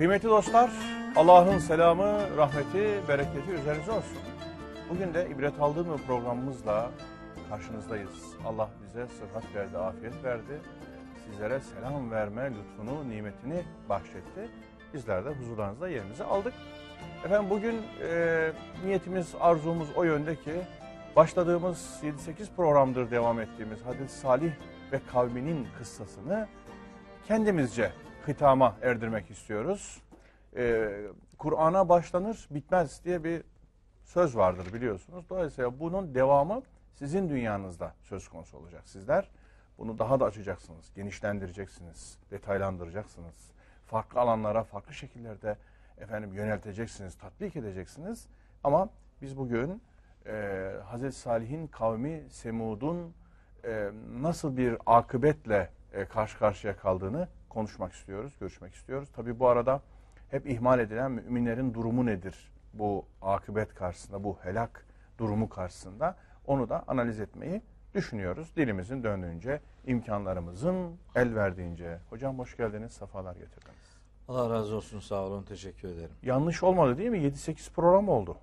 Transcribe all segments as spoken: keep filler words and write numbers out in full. Kıymetli dostlar, Allah'ın selamı, rahmeti, bereketi üzerinize olsun. Bugün de ibret aldığım programımızla karşınızdayız. Allah bize sıhhat verdi, afiyet verdi. Sizlere selam verme lütfunu, nimetini bahşetti. Bizler de huzurlarınızda yerimizi aldık. Efendim bugün e, niyetimiz, arzumuz o yönde ki başladığımız yedi sekiz programdır devam ettiğimiz Hazreti Salih ve kavminin kıssasını kendimizce hitama erdirmek istiyoruz. Ee, Kur'an'a başlanır bitmez diye bir söz vardır biliyorsunuz. Dolayısıyla bunun devamı sizin dünyanızda söz konusu olacak. Sizler bunu daha da açacaksınız, genişlendireceksiniz, detaylandıracaksınız. Farklı alanlara, farklı şekillerde efendim yönelteceksiniz, tatbik edeceksiniz. Ama biz bugün e, Hazreti Salih'in kavmi Semud'un e, nasıl bir akıbetle e, karşı karşıya kaldığını konuşmak istiyoruz, görüşmek istiyoruz. Tabii bu arada hep ihmal edilen müminlerin durumu nedir? Bu akıbet karşısında, bu helak durumu karşısında onu da analiz etmeyi düşünüyoruz. Dilimizin döndüğünce, imkanlarımızın el verdiğince. Hocam hoş geldiniz, safalar getirdiniz. Allah razı olsun, sağ olun, teşekkür ederim. Yanlış olmadı değil mi? yedi sekiz program oldu.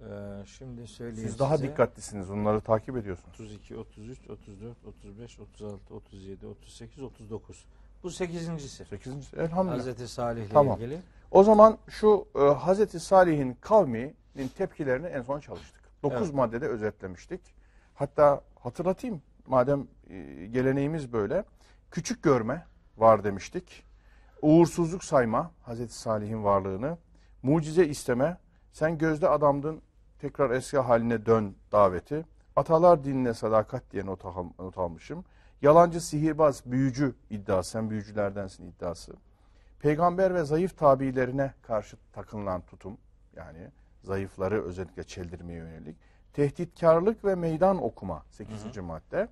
Ee, şimdi söyleyeyim. Siz daha dikkatlisiniz, onları takip ediyorsunuz. otuz iki, otuz üç, otuz dört, otuz beş, otuz altı, otuz yedi, otuz sekiz, otuz dokuz. Bu sekizincisi. Sekizincisi. Elhamdülillah. Hazreti Salih'le tamam. ilgili. O zaman şu e, Hazreti Salih'in kavminin tepkilerini en son çalıştık. Dokuz evet. maddede özetlemiştik. Hatta hatırlatayım madem e, geleneğimiz böyle. Küçük görme var demiştik. Uğursuzluk sayma Hazreti Salih'in varlığını. Mucize isteme. Sen gözde adamdın, tekrar eski haline dön daveti. Atalar dinine sadakat diye not, al, not almışım. Yalancı, sihirbaz, büyücü iddiası, sen büyücülerdensin iddiası. Peygamber ve zayıf tabilerine karşı takınılan tutum, yani zayıfları özellikle çeldirmeye yönelik. Tehditkarlık ve meydan okuma, sekizinci. Hı hı. madde.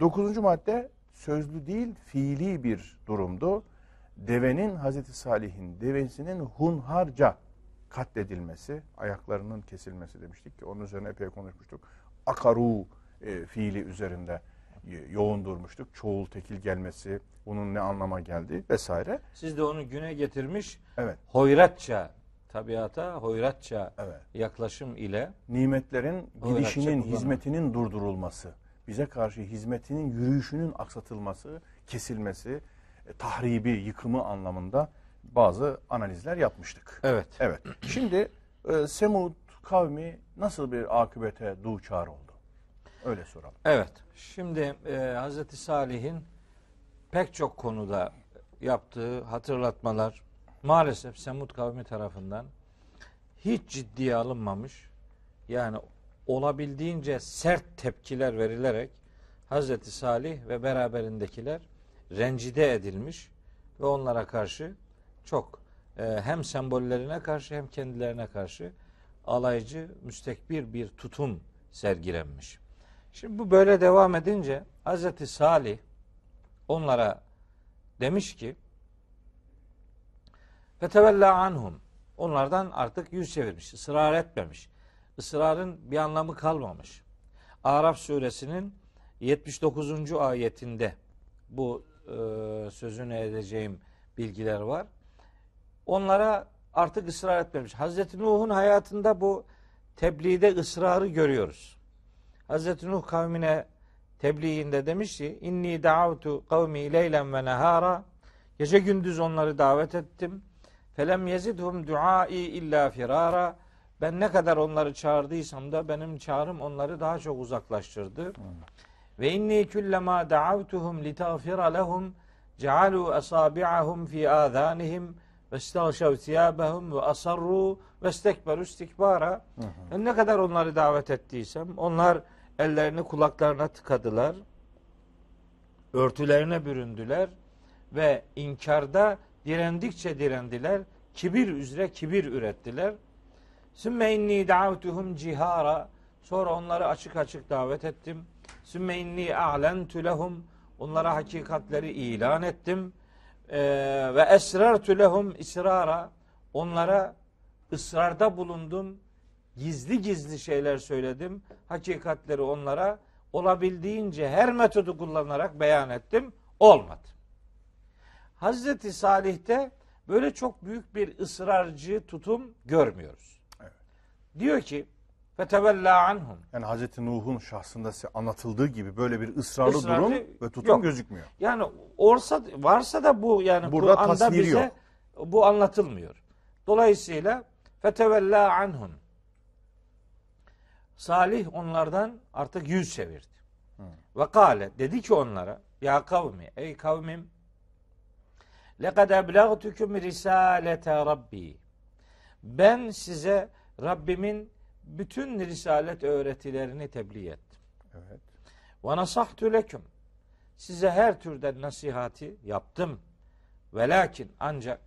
dokuzuncu madde sözlü değil, fiili bir durumdu. Devenin, Hazreti Salih'in devesinin hunharca katledilmesi, ayaklarının kesilmesi demiştik ki onun üzerine epey konuşmuştuk. Akaru e, fiili üzerinde yoğun durmuştuk. Çoğul tekil gelmesi, bunun ne anlama geldi vesaire. Siz de onu güne getirmiş. Evet. Hoyratça tabiata, hoyratça evet. yaklaşım ile nimetlerin gidişinin, hizmetinin durdurulması, bize karşı hizmetinin yürüyüşünün aksatılması, kesilmesi, tahribi, yıkımı anlamında bazı analizler yapmıştık. Evet. Evet. Şimdi e, Semud kavmi nasıl bir akıbete duçar oldu? Öyle soralım. Evet. Şimdi e, Hazreti Salih'in pek çok konuda yaptığı hatırlatmalar maalesef Semud kavmi tarafından hiç ciddiye alınmamış. Yani olabildiğince sert tepkiler verilerek Hazreti Salih ve beraberindekiler rencide edilmiş ve onlara karşı çok e, hem sembollerine karşı hem kendilerine karşı alaycı, müstekbir bir tutum sergilenmiş. Şimdi bu böyle devam edince Hazreti Salih onlara demiş ki fetevella anhum, onlardan artık yüz çevirmiş, ısrar etmemiş. Israrın bir anlamı kalmamış. Araf suresinin yetmiş dokuzuncu ayetinde bu e, sözünü edeceğim bilgiler var. Onlara artık ısrar etmemiş. Hazreti Nuh'un hayatında bu tebliğde ısrarı görüyoruz. Hazreti Nuh kavmine tebliğinde demiş ki inni da'avtu kavmi leylen ve nehara, gece gündüz onları davet ettim. Felem yezidhum duai illa firara, ben ne kadar onları çağırdıysam da benim çağrım onları daha çok uzaklaştırdı. Ve inni kullama da'avtuhum litagfira lehum cealu asabi'ahum fi azanihim ve istaghşav thiyabahum ve asarru ve istekberu istikbara. Ben ne kadar onları davet ettiysem onlar ellerini kulaklarına tıkadılar, örtülerine büründüler ve inkarda direndikçe direndiler, kibir üzere kibir ürettiler. Sümme inni da'avtuhum cihara, sonra onları açık açık davet ettim. Sümme inni a'lentu lehum, onlara hakikatleri ilan ettim. Ee, ve esrartu lehum israra, onlara ısrarda bulundum, gizli gizli şeyler söyledim, hakikatleri onlara olabildiğince her metodu kullanarak beyan ettim, olmadı. Hazreti Salih'te böyle çok büyük bir ısrarcı tutum görmüyoruz. Evet. Diyor ki fetevella anhum. Yani Hazreti Nuh'un şahsında anlatıldığı gibi böyle bir ısrarlı, ısrarlı durum ve tutum yok, gözükmüyor. Yani olsa varsa da bu yani burada Kur'an'da bize yok, bu anlatılmıyor. Dolayısıyla fetevella anhum. Salih onlardan artık yüz çevirdi. Ve kâle, dedi ki onlara, ya kavmi, ey kavmim, lekad eblagtüküm risalete rabbi. Ben size Rabbimin bütün risalet öğretilerini tebliğ ettim. Evet. Ve nasahtü leküm. Size her türden nasihati yaptım. Velakin ancak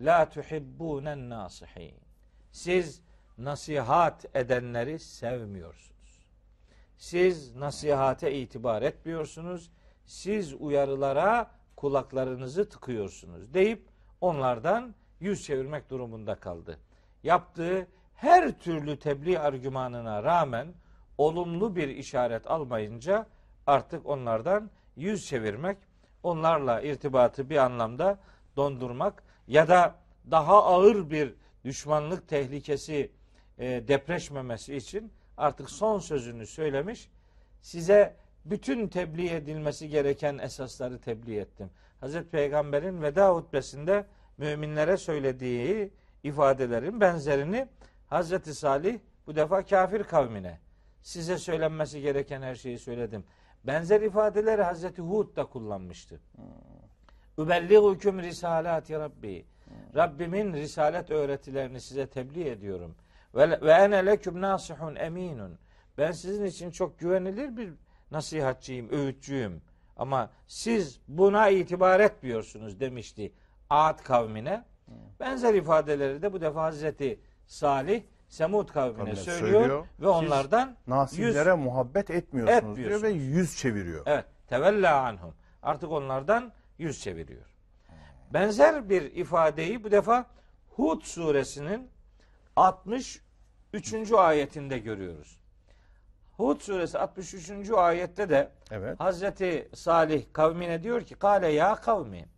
la tuhibbûnen nasihin. Siz nasihat edenleri sevmiyorsunuz. Siz nasihate itibar etmiyorsunuz. Siz uyarılara kulaklarınızı tıkıyorsunuz deyip onlardan yüz çevirmek durumunda kaldı. Yaptığı her türlü tebliğ argümanına rağmen olumlu bir işaret almayınca artık onlardan yüz çevirmek, onlarla irtibatı bir anlamda dondurmak ya da daha ağır bir düşmanlık tehlikesi e, depreşmemesi için artık son sözünü söylemiş, size bütün tebliğ edilmesi gereken esasları tebliğ ettim. Hazreti Peygamber'in veda hutbesinde müminlere söylediği ifadelerin benzerini Hazreti Salih bu defa kafir kavmine, size söylenmesi gereken her şeyi söyledim. Benzer ifadeleri Hazreti Hud da kullanmıştı. Übelligüküm risalati rabbi. Rabbimin risalet öğretilerini size tebliğ ediyorum. Ve ene leküm nasihun eminun. Ben sizin için çok güvenilir bir nasihatçıyım, öğütçüyüm. Ama siz buna itibar etmiyorsunuz demişti Ad kavmine. Benzer ifadeleri de bu defa Hazreti Salih Semud kavmine söylüyor, söylüyor ve onlardan nasillere muhabbet etmiyorsunuz, etmiyorsunuz diyor ve yüz çeviriyor. Evet. Tevella anhum. Artık onlardan yüz çeviriyor. Benzer bir ifadeyi bu defa Hud suresinin altmış üçüncü ayetinde görüyoruz. Hud suresi altmış üçüncü ayette de evet, Hazreti Salih kavmine diyor ki kâle ya kavmi.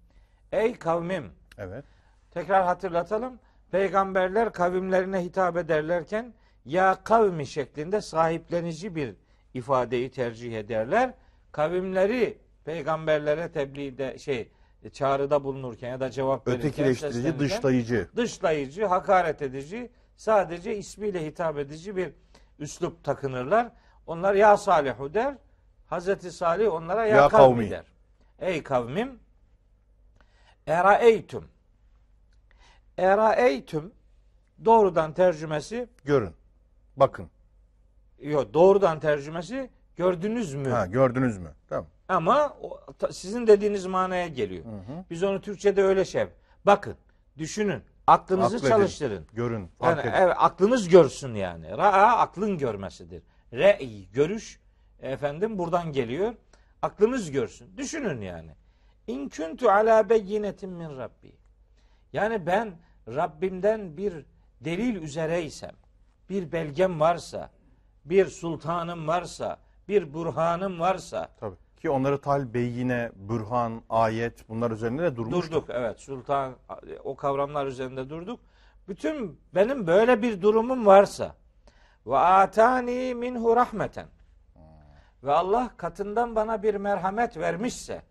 Ey kavmim. Evet. Tekrar hatırlatalım. Peygamberler kavimlerine hitap ederlerken ya kavmi şeklinde sahiplenici bir ifadeyi tercih ederler. Kavimleri peygamberlere tebliğde şey çağrıda bulunurken ya da cevap verirken ötekileştirici, dışlayıcı, dışlayıcı, hakaret edici, sadece ismiyle hitap edici bir üslup takınırlar. Onlar ya Salihu der. Hazreti Salih onlara ya, ya kavmi, kavmi der. Ey kavmim. Eraeytüm. Eraeytüm doğrudan tercümesi görün. Bakın. Yok, doğrudan tercümesi gördünüz mü? Ha, gördünüz mü? Tamam. Ama o, sizin dediğiniz manaya geliyor. Hı hı. Biz onu Türkçe'de öyle şey. Bakın, düşünün, aklınızı akledin, çalıştırın. Görün. Yani, evet, aklınız görsün yani. Ra'a aklın görmesidir. Re'i görüş efendim buradan geliyor. Aklınız görsün. Düşünün yani. İn kuntu ala beyinetin min rabbi. Yani ben Rabbimden bir delil üzereysem, bir belgem varsa, bir sultanım varsa, bir burhanım varsa. Tabii. Ki onları tal beyine, bürhan, ayet bunlar üzerinde de durmuştuk. Durduk evet. Sultan o kavramlar üzerinde durduk. Bütün benim böyle bir durumum varsa ve atani minhu rahmeten. Ve Allah katından bana bir merhamet vermişse,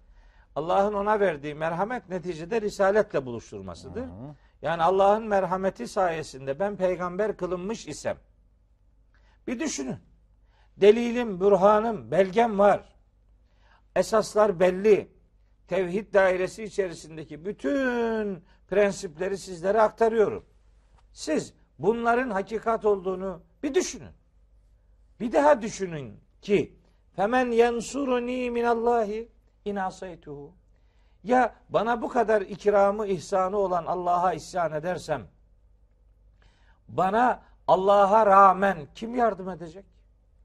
Allah'ın ona verdiği merhamet neticede risaletle buluşturmasıdır. Hı-hı. Yani Allah'ın merhameti sayesinde ben peygamber kılınmış isem bir düşünün. Delilim, bürhanım, belgem var. Esaslar belli. Tevhid dairesi içerisindeki bütün prensipleri sizlere aktarıyorum. Siz bunların hakikat olduğunu bir düşünün. Bir daha düşünün ki femen yansuruni minallahi inasaytuhu. Ya bana bu kadar ikramı, ihsanı olan Allah'a isyan edersem bana Allah'a rağmen kim yardım edecek?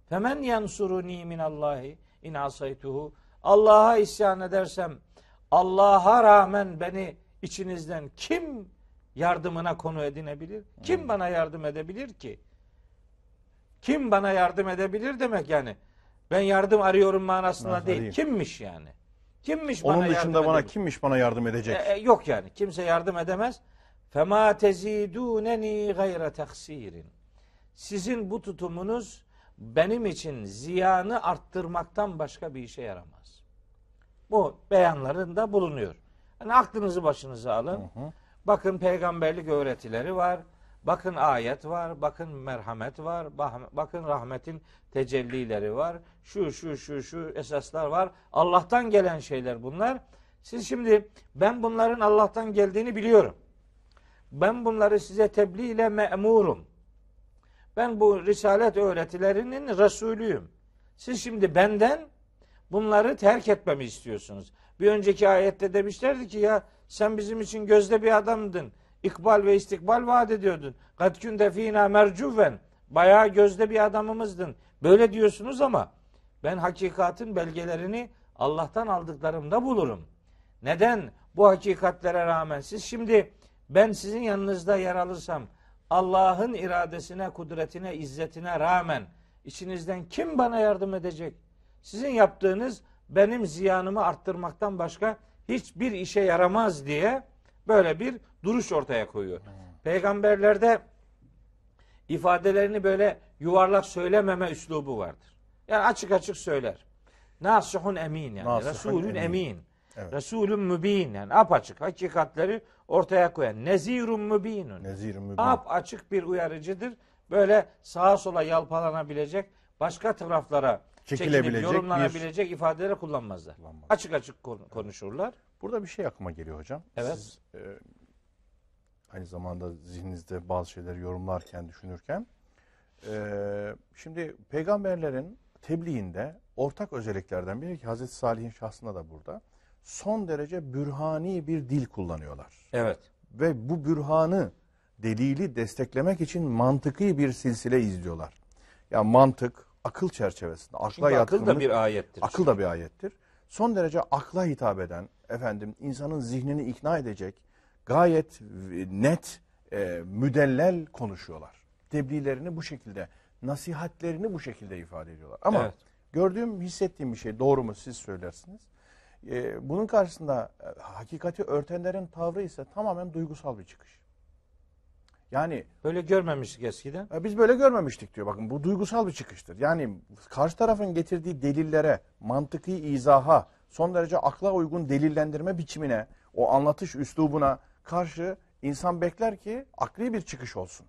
Femen yansuruni minallahi inasaytuhu. Allah'a isyan edersem Allah'a rağmen beni içinizden kim yardımına konu edinebilir? Kim hmm. bana yardım edebilir ki? Kim bana yardım edebilir demek yani ben yardım arıyorum manasında değil. değil. Kimmiş yani? Kimmiş bana yardım edecek? Onun dışında bana kimmiş bana yardım edecek? E, e, yok yani. Kimse yardım edemez. فَمَا تَزِيدُونَنِي غَيْرَ تَخْس۪يرٍ Sizin bu tutumunuz benim için ziyanı arttırmaktan başka bir işe yaramaz. Bu beyanlarında bulunuyor. Yani aklınızı başınıza alın. Hı hı. Bakın peygamberlik öğretileri var. Bakın ayet var. Bakın merhamet var. Bakın rahmetin tecellileri var. Şu şu şu şu esaslar var. Allah'tan gelen şeyler bunlar. Siz şimdi ben bunların Allah'tan geldiğini biliyorum. Ben bunları size tebliğ ile me'murum. Ben bu risalet öğretilerinin Resulüyüm. Siz şimdi benden bunları terk etmemi istiyorsunuz. Bir önceki ayette demişlerdi ki ya sen bizim için gözde bir adamdın. İkbal ve istikbal vaat ediyordun. Kad kunte fina mercuven. Bayağı gözde bir adamımızdın. Böyle diyorsunuz ama ben hakikatin belgelerini Allah'tan aldıklarımda bulurum. Neden bu hakikatlere rağmen siz şimdi ben sizin yanınızda yer alırsam Allah'ın iradesine, kudretine, izzetine rağmen içinizden kim bana yardım edecek? Sizin yaptığınız benim ziyanımı arttırmaktan başka hiçbir işe yaramaz diye böyle bir duruş ortaya koyuyor. Hmm. Peygamberlerde ifadelerini böyle yuvarlak söylememe üslubu vardır. Yani açık açık söyler. Nasihun emin yani. Nasihun Resulün emin. emin. Evet. Resulün mübin yani apaçık hakikatleri ortaya koyan. Nezirun mübinun. Nezirun mübin. Apaçık bir uyarıcıdır. Böyle sağa sola yalpalanabilecek, başka taraflara çekilebilecek, yorumlanabilecek bir... ifadeleri kullanmazlar. Kullanmaz. Açık açık konuşurlar. Burada bir şey aklıma geliyor hocam. Evet. Siz e, aynı zamanda zihninizde bazı şeyleri yorumlarken, düşünürken. E, şimdi peygamberlerin tebliğinde ortak özelliklerden biri ki Hazreti Salih'in şahsında da burada. Son derece bürhani bir dil kullanıyorlar. Evet. Ve bu bürhanı, delili desteklemek için mantıki bir silsile izliyorlar. Ya yani mantık, akıl çerçevesinde, akla yatkınlık. Akıl da bir ayettir. Akıl çünkü. da bir ayettir. Son derece akla hitap eden, efendim insanın zihnini ikna edecek, gayet net, e, müdellel konuşuyorlar. Tebliğlerini bu şekilde, nasihatlerini bu şekilde ifade ediyorlar. Ama evet. gördüğüm, hissettiğim bir şey doğru mu siz söylersiniz. E, bunun karşısında e, hakikati örtenlerin tavrı ise tamamen duygusal bir çıkış. Yani böyle görmemiştik eskiden. E, biz böyle görmemiştik diyor. Bakın bu duygusal bir çıkıştır. Yani karşı tarafın getirdiği delillere, mantıki izaha, son derece akla uygun delillendirme biçimine, o anlatış üslubuna karşı insan bekler ki akli bir çıkış olsun.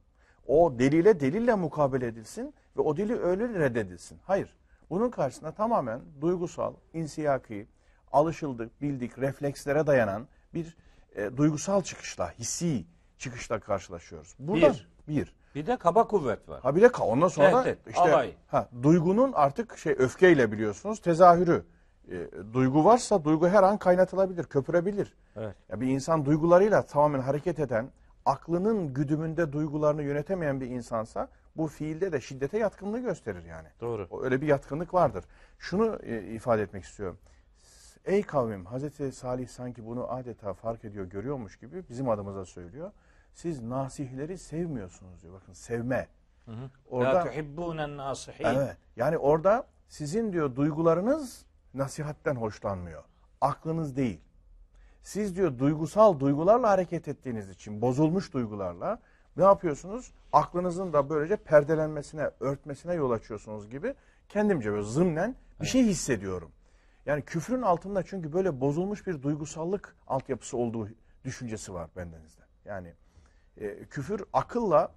O delile delille mukabele edilsin ve o deli öyle reddedilsin. Hayır. Bunun karşısında tamamen duygusal, insiyaki, alışıldık, bildik, reflekslere dayanan bir e, duygusal çıkışla, hissi çıkışla karşılaşıyoruz. Burada bir, bir. bir de kaba kuvvet var. Ha bir de ondan sonra evet, da işte ha, duygunun artık şey öfkeyle biliyorsunuz tezahürü. E, duygu varsa duygu her an kaynatılabilir, köpürebilir. Evet. Ya bir insan duygularıyla tamamen hareket eden, aklının güdümünde duygularını yönetemeyen bir insansa bu fiilde de şiddete yatkınlığı gösterir yani. Doğru. O, öyle bir yatkınlık vardır. Şunu e, ifade etmek istiyorum. Ey kavmim, Hazreti Salih sanki bunu adeta fark ediyor, görüyormuş gibi bizim adımıza söylüyor. Siz nasihleri sevmiyorsunuz diyor. Bakın sevme. Hı hı. Orada, evet, yani orada sizin diyor duygularınız nasihatten hoşlanmıyor. Aklınız değil. Siz diyor duygusal duygularla hareket ettiğiniz için, bozulmuş duygularla ne yapıyorsunuz? Aklınızın da böylece perdelenmesine, örtmesine yol açıyorsunuz gibi kendimce böyle zımnen bir şey hissediyorum. Yani küfrün altında çünkü böyle bozulmuş bir duygusallık altyapısı olduğu düşüncesi var bendenizde. Yani e, küfür akılla,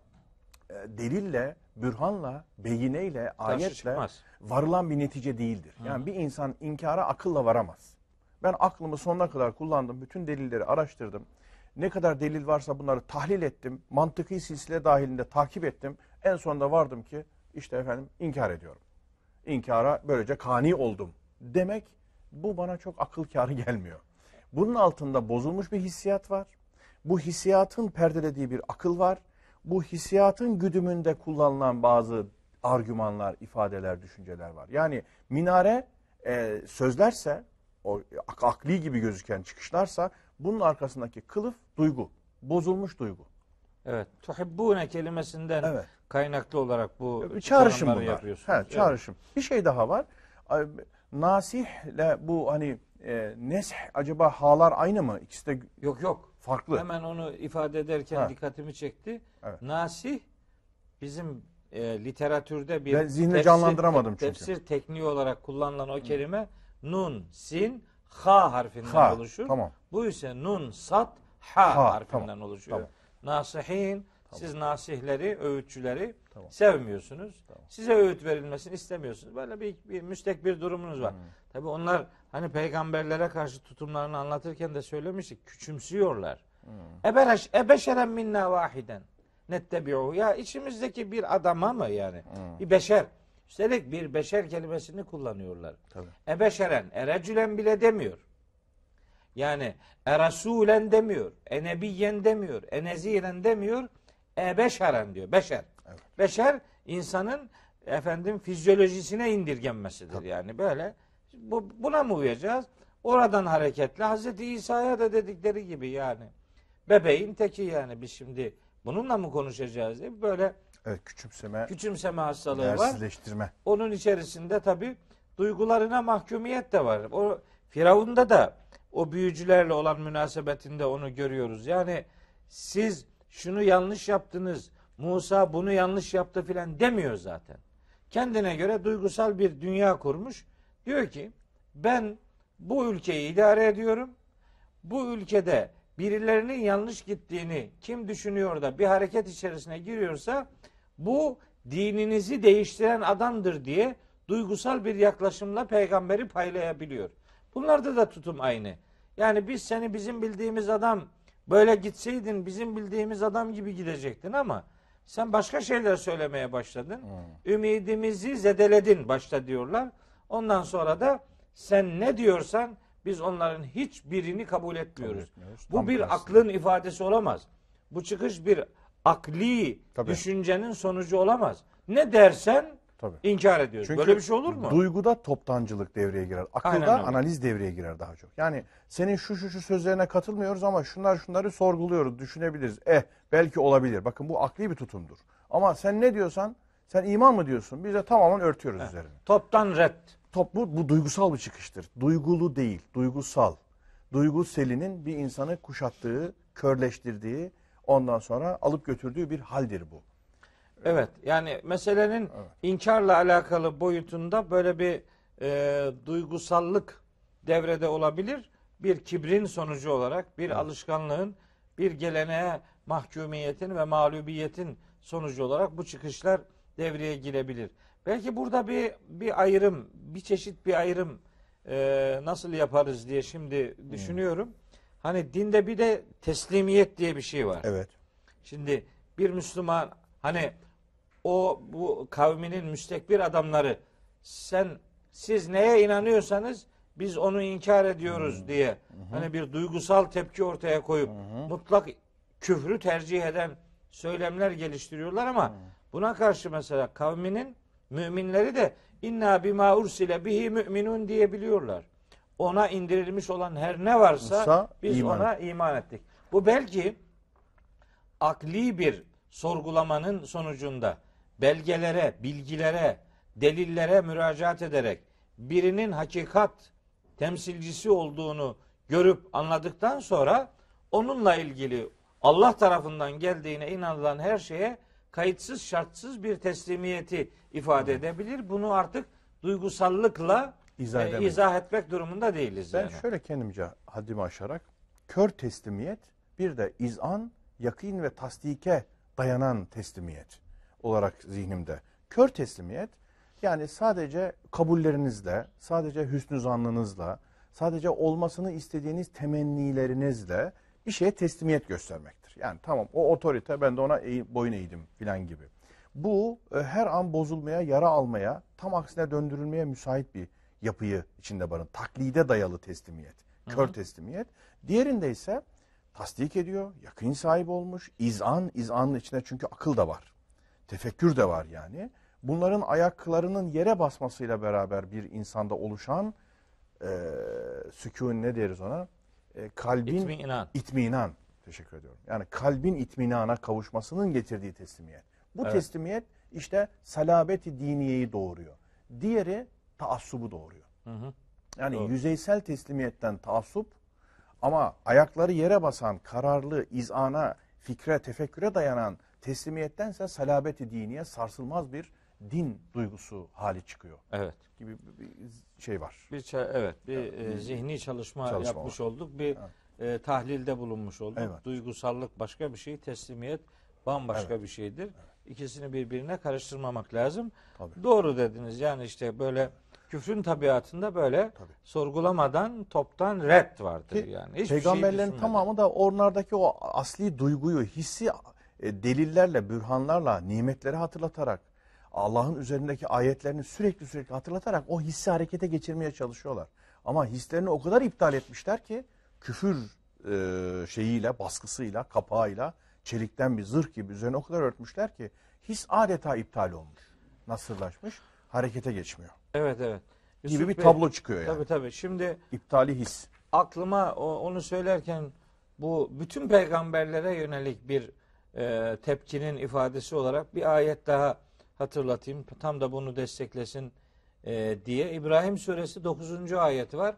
e, delille, bürhanla, beyineyle, ayetle varılan bir netice değildir. Yani bir insan inkara akılla varamaz. Ben aklımı sonuna kadar kullandım, bütün delilleri araştırdım. Ne kadar delil varsa bunları tahlil ettim, mantıki silsile dahilinde takip ettim. En sonunda vardım ki işte efendim inkar ediyorum. İnkara böylece kani oldum demek. Bu bana çok akıl kârı gelmiyor. Bunun altında bozulmuş bir hissiyat var. Bu hissiyatın perdelediği bir akıl var. Bu hissiyatın güdümünde kullanılan bazı argümanlar, ifadeler, düşünceler var. Yani minare e, sözlerse, o akli gibi gözüken çıkışlarsa bunun arkasındaki kılıf duygu, bozulmuş duygu. Evet. Tuhibbune kelimesinden evet. kaynaklı olarak bu çağrışım bunlar. He, çağrışım. Evet. Bir şey daha var. Nasihle bu hani e, nesh acaba ha'lar aynı mı? İkisi de yok yok. Farklı. Hemen onu ifade ederken ha. dikkatimi çekti. Evet. Nasih bizim e, literatürde bir ben zihni tefsir, canlandıramadım çünkü. Tefsir tekniği olarak kullanılan o kelime hmm. nun, sin, ha harfinden ha. oluşur. Tamam. Bu ise nun, sat, ha, ha. harfinden tamam. oluşuyor. Tamam. Nasihin, tamam. siz nasihleri, öğütçüleri tamam. sevmiyorsunuz. Tamam. Size öğüt verilmesini istemiyorsunuz. Böyle bir, bir müstekbir durumunuz var. Hmm. Tabii onlar hani peygamberlere karşı tutumlarını anlatırken de söylemiştik. Küçümsüyorlar. Hmm. Ebeşeren minna vahiden nettebi'u. Ya içimizdeki bir adama mı yani? Hmm. Bir beşer. Üstelik bir beşer kelimesini kullanıyorlar. Tabii. Ebeşeren, erecülen bile demiyor. Yani erasulen demiyor, enebiyen demiyor, eneziren demiyor, ebeşeren diyor, beşer. Evet. Beşer insanın efendim fizyolojisine indirgenmesidir. Tabii. Yani böyle. Bu, buna mı uyacağız? Oradan hareketle Hazreti İsa'ya da dedikleri gibi yani. Bebeğin teki yani biz şimdi bununla mı konuşacağız diye böyle evet, küçümseme, küçümseme hastalığı var. Onun içerisinde tabii duygularına mahkumiyet de var. O Firavun'da da o büyücülerle olan münasebetinde onu görüyoruz. Yani siz şunu yanlış yaptınız, Musa bunu yanlış yaptı filan demiyor zaten. Kendine göre duygusal bir dünya kurmuş. Diyor ki ben bu ülkeyi idare ediyorum. Bu ülkede birilerinin yanlış gittiğini kim düşünüyor da bir hareket içerisine giriyorsa bu dininizi değiştiren adamdır diye duygusal bir yaklaşımla peygamberi paylayabiliyor. Bunlarda da tutum aynı. Yani biz seni bizim bildiğimiz adam böyle gitseydin bizim bildiğimiz adam gibi gidecektin ama sen başka şeyler söylemeye başladın. Hmm. Ümidimizi zedeledin başta diyorlar. Ondan sonra da sen ne diyorsan biz onların hiçbirini kabul etmiyoruz. etmiyoruz. Bu bir tersi. Aklın ifadesi olamaz. Bu çıkış bir akli Tabii. düşüncenin sonucu olamaz. Ne dersen Tabii. inkar ediyoruz. Çünkü böyle bir şey olur mu? Duyguda toptancılık devreye girer. Akılda analiz devreye girer daha çok. Yani senin şu şu şu sözlerine katılmıyoruz ama şunlar şunları sorguluyoruz, düşünebiliriz. Eh belki olabilir. Bakın bu akli bir tutumdur. Ama sen ne diyorsan sen iman mı diyorsun? Biz de tamamen örtüyoruz evet. üzerine. Toptan red. Top, bu, bu duygusal bir çıkıştır. Duygulu değil, duygusal. Duygu selinin bir insanı kuşattığı, körleştirdiği, ondan sonra alıp götürdüğü bir haldir bu. Evet, yani meselenin evet. inkarla alakalı boyutunda böyle bir e, duygusallık devrede olabilir. Bir kibrin sonucu olarak, bir evet. alışkanlığın, bir geleneğe mahkumiyetin ve mağlubiyetin sonucu olarak bu çıkışlar devreye girebilir. Belki burada bir bir ayrım, bir çeşit bir ayrım e, nasıl yaparız diye şimdi düşünüyorum. Hmm. Hani dinde bir de teslimiyet diye bir şey var. Evet. Şimdi bir Müslüman hani o bu kavminin müstekbir adamları sen siz neye inanıyorsanız biz onu inkar ediyoruz hmm. diye hmm. hani bir duygusal tepki ortaya koyup hmm. mutlak küfrü tercih eden söylemler geliştiriyorlar ama hmm. buna karşı mesela kavminin müminleri de inna bima ursile bihi müminun diyebiliyorlar. Ona indirilmiş olan her ne varsa Musa, biz iman. ona iman ettik. Bu belki akli bir sorgulamanın sonucunda belgelere, bilgilere, delillere müracaat ederek birinin hakikat temsilcisi olduğunu görüp anladıktan sonra onunla ilgili Allah tarafından geldiğine inanılan her şeye kayıtsız şartsız bir teslimiyeti ifade evet. edebilir. Bunu artık duygusallıkla izah, e, izah etmek durumunda değiliz. Ben yani. şöyle kendimce haddimi aşarak kör teslimiyet bir de izan, yakîn ve tasdike dayanan teslimiyet olarak zihnimde. Kör teslimiyet yani sadece kabullerinizle, sadece hüsnü zannınızla, sadece olmasını istediğiniz temennilerinizle bir şeye teslimiyet göstermektir. Yani tamam o otorite ben de ona boyun eğdim filan gibi. Bu her an bozulmaya, yara almaya, tam aksine döndürülmeye müsait bir yapıyı içinde barındırır. Taklide dayalı teslimiyet, Hı-hı. kör teslimiyet. Diğerinde ise tasdik ediyor, yakın sahibi olmuş, izan, izanın içinde çünkü akıl da var, tefekkür de var yani. Bunların ayaklarının yere basmasıyla beraber bir insanda oluşan e, sükûn ne deriz ona? E, kalbin itminan. itminan. Teşekkür ediyorum. Yani kalbin itminana kavuşmasının getirdiği teslimiyet. Bu evet. teslimiyet işte salabeti diniyeyi doğuruyor. Diğeri taassubu doğuruyor. Hı hı. Yani doğru. Yüzeysel teslimiyetten taassup ama ayakları yere basan, kararlı, izana, fikre, tefekküre dayanan teslimiyettense salabet-i diniye, sarsılmaz bir din duygusu hali çıkıyor. Evet. Gibi bir şey var. Bir evet, bir evet. zihni çalışma, çalışma yapmış var. olduk. Bir evet. e, tahlilde bulunmuş olduk. Evet. Duygusallık başka bir şey, teslimiyet bambaşka evet. bir şeydir. Evet. İkisini birbirine karıştırmamak lazım. Tabii. Doğru dediniz. Yani işte böyle küfrün tabiatında böyle Tabii. sorgulamadan toptan ret vardır Ki, yani. Hiçbir peygamberlerin şey tamamı da onlardaki o asli duyguyu, hissi e, delillerle, bürhanlarla, nimetleri hatırlatarak, Allah'ın üzerindeki ayetlerini sürekli sürekli hatırlatarak o hissi harekete geçirmeye çalışıyorlar. Ama hislerini o kadar iptal etmişler ki küfür e, şeyiyle, baskısıyla, kapağıyla, çelikten bir zırh gibi üzerine o kadar örtmüşler ki his adeta iptal olmuş, nasırlaşmış, harekete geçmiyor. Evet evet. Yusuf gibi bir Bey, tablo çıkıyor yani. Tabii tabii. Şimdi iptali his. Aklıma onu söylerken bu bütün peygamberlere yönelik bir e, tepkinin ifadesi olarak bir ayet daha hatırlatayım. Tam da bunu desteklesin e, diye. İbrahim suresi dokuzuncu ayeti var.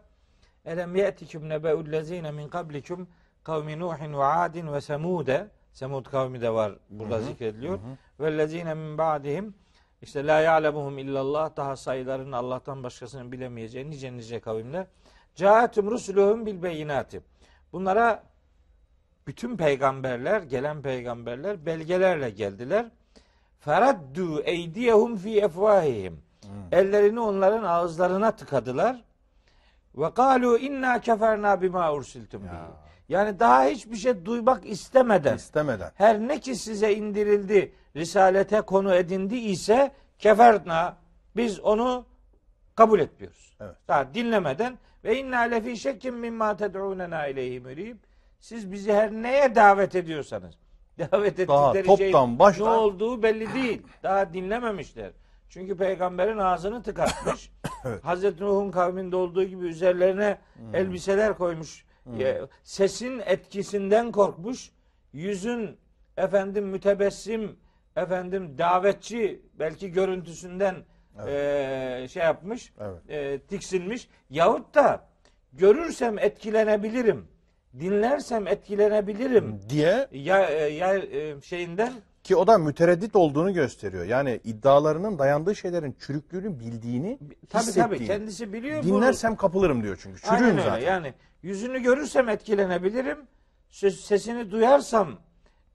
Elem ye'tikum nebe'ullezine min kablikum kavmi Nuhin ve Adin ve Semud'e. Semud kavmi de var burada, hı-hı, zikrediliyor. Vellezine min ba'dihim işte la ya'lemuhum illallah, daha sayılarını Allah'tan başkasının bilemeyeceği nice nice kavimler. Ca'atum rusuluhum bil beyinati. Bunlara bütün peygamberler, gelen peygamberler belgelerle geldiler. Feraddu eydiyehum fi efvahihim. Ellerini onların ağızlarına tıkadılar. Ve kalu inna keferna bima ursiltum bihi. Yani daha hiçbir şey duymak istemeden, istemeden. Her ne ki size indirildi, risalete konu edindi ise keferna, biz onu kabul etmiyoruz. Evet. Daha dinlemeden ve inna lefi şekkim mimma ted'unena ileyhi mürib. Siz bizi her neye davet ediyorsanız, davet ettikleri şeyin baştan... ne olduğu belli değil. Daha dinlememişler. Çünkü peygamberin ağzını tıkatmış. Evet. Hazreti Nuh'un kavminde olduğu gibi üzerlerine hmm. elbiseler koymuş. Hmm. Sesin etkisinden korkmuş. Yüzün efendim mütebessim, efendim davetçi belki görüntüsünden evet. e, şey yapmış, evet. e, tiksinmiş. Yahut da görürsem etkilenebilirim, dinlersem etkilenebilirim diye ya, ya e, şeyinden. Ki o da mütereddit olduğunu gösteriyor. Yani iddialarının dayandığı şeylerin çürüklüğünü bildiğini, tabii, hissettiğini. Tabii kendisi biliyor. Dinlersem bunu... kapılırım diyor çünkü. Çürüğüm Aynen zaten. Öyle. Yani yüzünü görürsem etkilenebilirim. Sesini duyarsam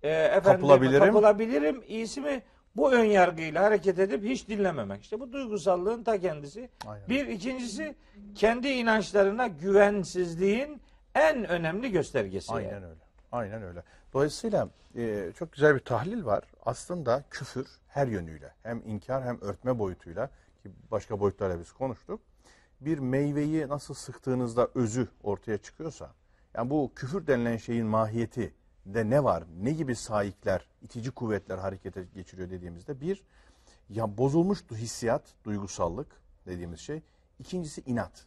e, efendim, kapılabilirim. kapılabilirim. İyisi mi bu ön yargıyla hareket edip hiç dinlememek. İşte bu duygusallığın ta kendisi. Aynen. Bir ikincisi kendi inançlarına güvensizliğin en önemli göstergesi. Aynen yani. öyle. Aynen öyle. Dolayısıyla e, çok güzel bir tahlil var. Aslında küfür her yönüyle, hem inkar hem örtme boyutuyla, ki başka boyutlarla biz konuştuk. Bir meyveyi nasıl sıktığınızda özü ortaya çıkıyorsa, yani bu küfür denilen şeyin mahiyeti de ne var, ne gibi saikler, itici kuvvetler harekete geçiriyor dediğimizde, bir, ya bozulmuş hissiyat, duygusallık dediğimiz şey. İkincisi inat.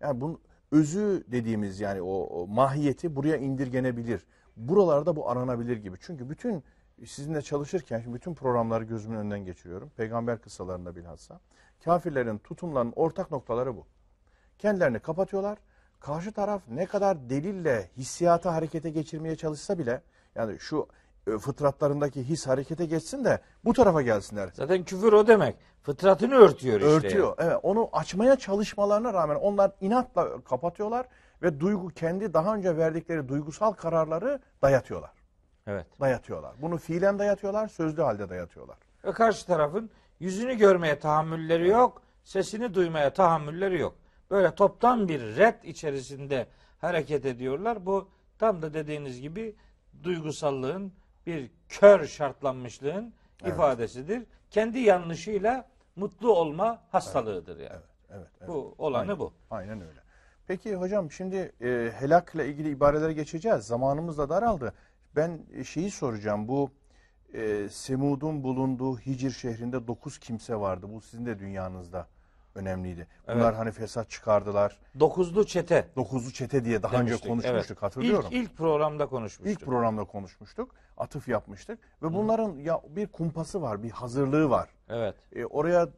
Yani bunun özü dediğimiz, yani o, o mahiyeti buraya indirgenebilir. Buralarda bu aranabilir gibi. Çünkü bütün sizinle çalışırken şimdi bütün programları gözümün önünden geçiriyorum. Peygamber kıssalarında bilhassa. Kafirlerin tutumlarının ortak noktaları bu. Kendilerini kapatıyorlar. Karşı taraf ne kadar delille hissiyata harekete geçirmeye çalışsa bile, yani şu fıtratlarındaki his harekete geçsin de bu tarafa gelsinler. Zaten küfür o demek. Fıtratını örtüyor işte. Örtüyor. Evet, onu açmaya çalışmalarına rağmen onlar inatla kapatıyorlar ve duygu, kendi daha önce verdikleri duygusal kararları dayatıyorlar. Evet. Dayatıyorlar. Bunu fiilen dayatıyorlar, sözlü halde dayatıyorlar. Ve karşı tarafın yüzünü görmeye tahammülleri yok, sesini duymaya tahammülleri yok. Böyle toptan bir ret içerisinde hareket ediyorlar. Bu tam da dediğiniz gibi duygusallığın, bir kör şartlanmışlığın evet. ifadesidir. Kendi yanlışıyla mutlu olma hastalığıdır yani. Evet, evet, evet. Bu olanı Aynen. bu. Aynen öyle. Peki hocam, şimdi e, helakla ilgili ibarelere geçeceğiz. Zamanımız da daraldı. Ben şeyi soracağım. Bu e, Semud'un bulunduğu Hicr şehrinde dokuz kimse vardı. Bu sizin de dünyanızda önemliydi. Bunlar evet. hani fesat çıkardılar. Dokuzlu çete. Dokuzlu çete diye daha Demiştik. önce konuşmuştuk, evet. hatırlıyorum. İlk, ilk programda konuşmuştuk. İlk programda konuşmuştuk. Atıf yapmıştık. Ve bunların Hı. ya bir kumpası var, bir hazırlığı var. Evet. E, oraya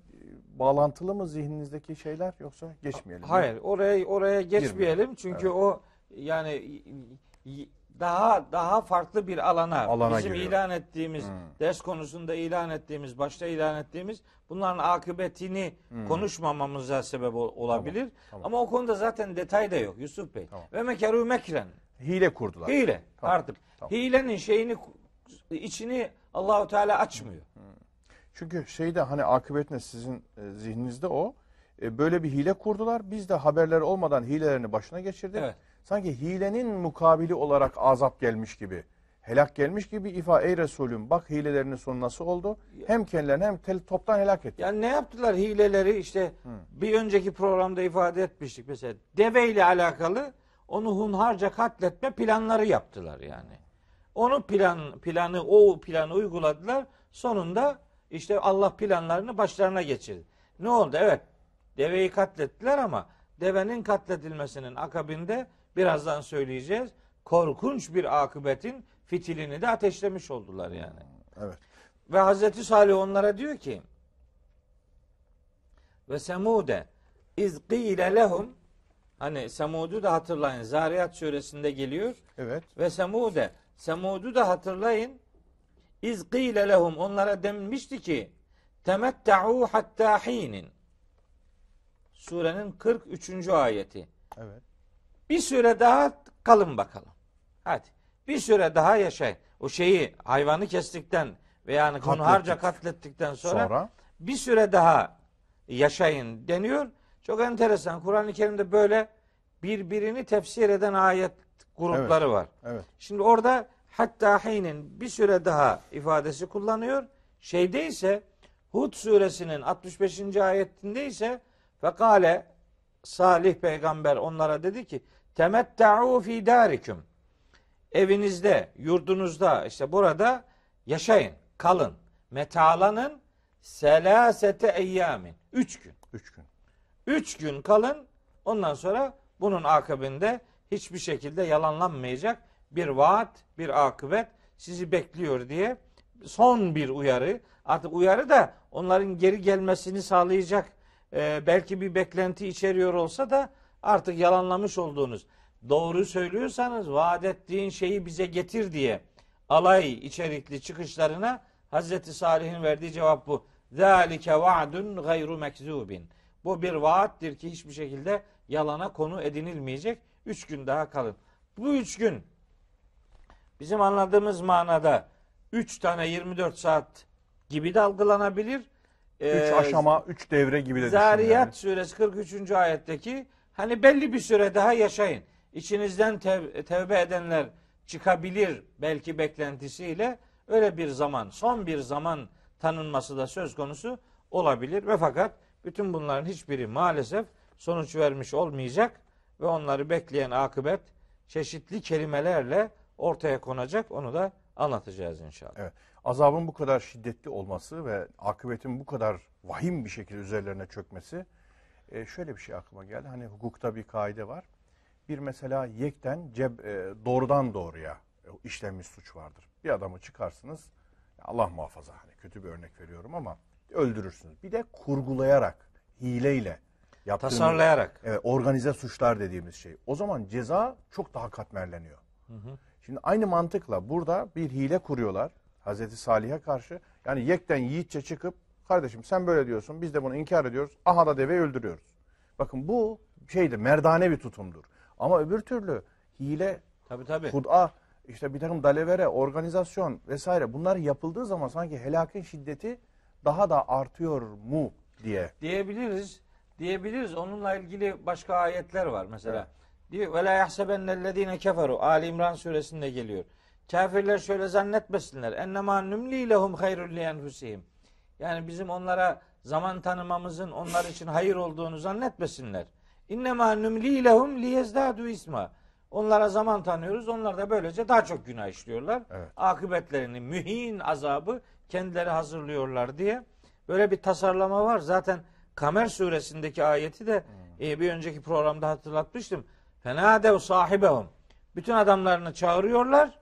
bağlantılı mı zihninizdeki şeyler, yoksa geçmeyelim? Hayır, mi? oraya oraya geçmeyelim Girmeyelim. çünkü evet. o yani daha daha farklı bir alana, alana bizim giriyor. ilan ettiğimiz hmm. ders konusunda ilan ettiğimiz, başta ilan ettiğimiz bunların akıbetini hmm. konuşmamamıza sebep olabilir. Tamam, tamam. Ama o konuda zaten detay da yok Yusuf Bey. Tamam. Ve mekeru mekren. Hile kurdular. Hile tamam, artık. Tamam. Hilenin şeyini, içini Allahu Teala açmıyor. Hmm. Çünkü şeyde hani akıbetine sizin e, zihninizde o. E, böyle bir hile kurdular. Biz de haberleri olmadan hilelerini başına geçirdik. Evet. Sanki hilenin mukabili olarak azap gelmiş gibi, helak gelmiş gibi ifa ey Resulüm bak hilelerinin sonu nasıl oldu? Hem kendilerini hem tel, toptan helak etti. Yani ne yaptılar hileleri? İşte hmm. bir önceki programda ifade etmiştik mesela. Deveyle alakalı onu hunharca katletme planları yaptılar yani. Onu plan planı o planı uyguladılar. Sonunda İşte Allah planlarını başlarına geçirdi. Ne oldu? Evet, deveyi katlettiler ama devenin katledilmesinin akabinde birazdan söyleyeceğiz. Korkunç bir akıbetin fitilini de ateşlemiş oldular yani. Evet. Ve Hazreti Salih onlara diyor ki ve Semude iz qîle lehum, hani Semud'u da hatırlayın. Zariyat suresinde geliyor. Evet. Ve Semude, Semud'u da hatırlayın. İz qîle lehum, onlara denmişti ki temetta'u hatta hînin. Surenin kırk üçüncü ayeti. Evet. Bir süre daha kalın bakalım. Hadi. Bir süre daha yaşayın. O şeyi, hayvanı kestikten ve yani hunharca katlettikten sonra, sonra bir süre daha yaşayın deniyor. Çok enteresan. Kur'an-ı Kerim'de böyle birbirini tefsir eden ayet grupları evet. var. Evet. Şimdi orada hatta hînin bir süre daha ifadesi kullanıyor. Şeyde ise Hud suresinin altmış beşinci ayetinde ise fekale Salih peygamber onlara dedi ki temetta'u fi darikum, evinizde, yurdunuzda, işte burada yaşayın, kalın, metalanın selasete eyyamin, üç gün. Üç gün. Üç gün kalın, ondan sonra bunun akabinde hiçbir şekilde yalanlanmayacak bir vaat, bir akıbet sizi bekliyor diye son bir uyarı. Artık uyarı da onların geri gelmesini sağlayacak e, belki bir beklenti içeriyor olsa da artık yalanlamış olduğunuz, doğru söylüyorsanız vaat ettiğin şeyi bize getir diye alay içerikli çıkışlarına Hazreti Salih'in verdiği cevap bu. Zalike va'dun gayru mekzubin. Bu bir vaattir ki hiçbir şekilde yalana konu edinilmeyecek. Üç gün daha kalın. Bu üç gün bizim anladığımız manada üç tane yirmi dört saat gibi de algılanabilir. Üç aşama, üç devre gibi de düşünün. Zariyat yani. Suresi kırk üçüncü ayetteki hani belli bir süre daha yaşayın. İçinizden tev- tevbe edenler çıkabilir belki beklentisiyle öyle bir zaman, son bir zaman tanınması da söz konusu olabilir. Ve fakat bütün bunların hiçbiri maalesef sonuç vermiş olmayacak ve onları bekleyen akıbet çeşitli kelimelerle ortaya konacak, onu da anlatacağız inşallah. Evet. Azabın bu kadar şiddetli olması ve akıbetin bu kadar vahim bir şekilde üzerlerine çökmesi e, şöyle bir şey aklıma geldi. Hani hukukta bir kaide var. Bir mesela yekten ceb, e, doğrudan doğruya e, işlenmiş suç vardır. Bir adamı çıkarsınız, Allah muhafaza, hani kötü bir örnek veriyorum ama öldürürsünüz. Bir de kurgulayarak, hileyle yaptığınız, tasarlayarak, e, organize suçlar dediğimiz şey. O zaman ceza çok daha katmerleniyor. Hı hı. Şimdi aynı mantıkla burada bir hile kuruyorlar Hazreti Salih'e karşı. Yani yekten yiğitçe çıkıp kardeşim sen böyle diyorsun, biz de bunu inkar ediyoruz. Aha da deveyi öldürüyoruz. Bakın bu şeydir, merdane bir tutumdur. Ama öbür türlü hile, tabii, tabii. Hud'a, işte bir takım dalavere, organizasyon vesaire bunlar yapıldığı zaman sanki helakın şiddeti daha da artıyor mu diye. Diyebiliriz. Diyebiliriz. Onunla ilgili başka ayetler var mesela. Evet. Diyor ve la yahsebennellezine keferu. Ali İmran suresinde geliyor. Kafirler şöyle zannetmesinler. Ennemâ nümlî lehum hayrul li enfusihim. Yani bizim onlara zaman tanımamızın onlar için hayır olduğunu zannetmesinler. İnnemâ nümlî lehum liyezdâdû isma. Onlara zaman tanıyoruz. Onlar da böylece daha çok günah işliyorlar. Evet. Akıbetlerini, mühin azabı kendileri hazırlıyorlar diye. Böyle bir tasarlama var. Zaten Kamer suresindeki ayeti de hmm. bir önceki programda hatırlatmıştım. Fenadev sahibehum. Bütün adamlarını çağırıyorlar.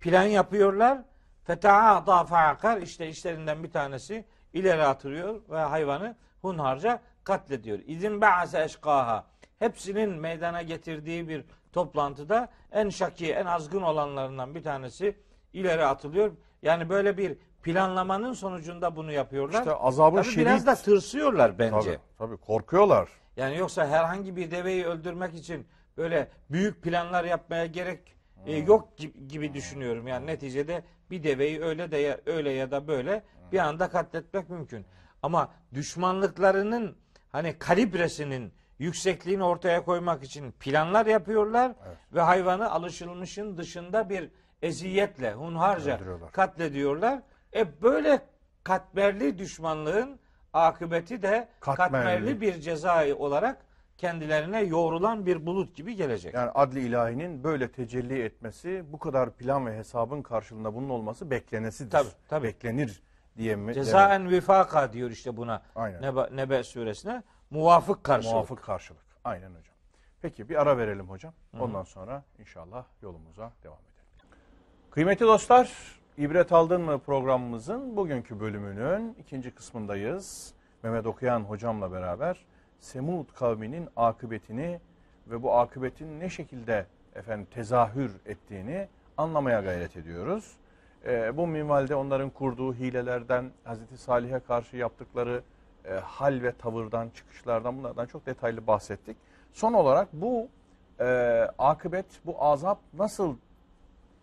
Plan yapıyorlar. Feta'a da fa'akar. İşte işlerinden bir tanesi ileri atırıyor ve hayvanı hunharca katlediyor. İzin ba'se eşkaha. Hepsinin meydana getirdiği bir toplantıda en şaki, en azgın olanlarından bir tanesi ileri atılıyor. Yani böyle bir planlamanın sonucunda bunu yapıyorlar. İşte azabı şiddetli. Biraz da tırsıyorlar bence. Tabii, tabii korkuyorlar. Yani yoksa herhangi bir deveyi öldürmek için böyle büyük planlar yapmaya gerek e, yok gibi düşünüyorum. Yani neticede bir deveyi öyle de ya, öyle ya da böyle bir anda katletmek mümkün. Ama düşmanlıklarının hani kalibresinin yüksekliğini ortaya koymak için planlar yapıyorlar, evet, ve hayvanı alışılmışın dışında bir eziyetle hunharca katlediyorlar. E böyle katmerli düşmanlığın akıbeti de katmerli, katmerli bir ceza olarak kendilerine yoğrulan bir bulut gibi gelecek. Yani adli ilahinin böyle tecelli etmesi, bu kadar plan ve hesabın karşılığında bunun olması beklenesidir. Tabii, tabii. Beklenir diye. Cezaen vifaka diyor işte buna. Aynen. Nebe, Nebe suresine muvafık karşılık. Muvafık karşılık. Aynen hocam. Peki bir ara verelim hocam. Ondan Hı-hı. sonra inşallah yolumuza devam edelim. Kıymetli dostlar, İbret Aldın mı programımızın bugünkü bölümünün ikinci kısmındayız. Mehmet Okuyan hocamla beraber Semud kavminin akıbetini ve bu akıbetin ne şekilde efendim tezahür ettiğini anlamaya gayret ediyoruz. Ee, bu minvalde onların kurduğu hilelerden, Hazreti Salih'e karşı yaptıkları e, hal ve tavırdan, çıkışlardan, bunlardan çok detaylı bahsettik. Son olarak bu e, akıbet, bu azap nasıl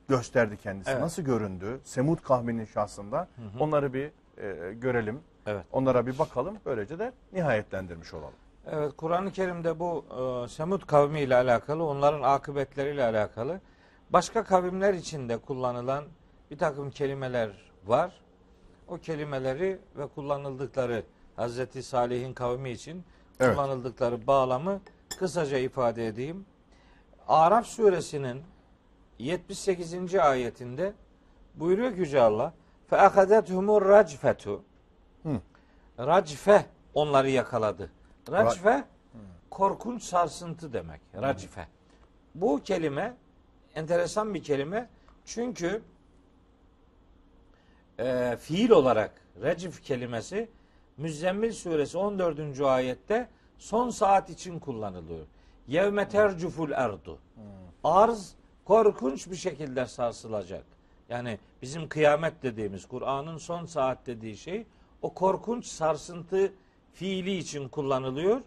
gösterdi kendisi, evet, nasıl göründü Semud kavminin şahsında, hı hı, onları bir e, görelim. Evet. Onlara bir bakalım. Böylece de nihayetlendirmiş olalım. Evet, Kur'an-ı Kerim'de bu e, Semud kavmi ile alakalı, onların akıbetleriyle alakalı başka kavimler içinde kullanılan bir takım kelimeler var. O kelimeleri ve kullanıldıkları Hazreti Salih'in kavmi için kullanıldıkları, evet, bağlamı kısaca ifade edeyim. Araf suresinin yetmiş sekizinci ayetinde buyuruyor ki Yüce Allah, فَاَخَدَتْهُمُ الرَّجْفَةُ. Hı. Racfe onları yakaladı. Racfe Ra korkunç sarsıntı demek. Racfe. Hı. Bu kelime enteresan bir kelime. Çünkü e, fiil olarak recif kelimesi Müzzemmil suresi on dördüncü ayette son saat için kullanılıyor. Yevme tercuful erdu. Hı. Arz korkunç bir şekilde sarsılacak. Yani bizim kıyamet dediğimiz, Kur'an'ın son saat dediği şey o korkunç sarsıntı fiili için kullanılıyor.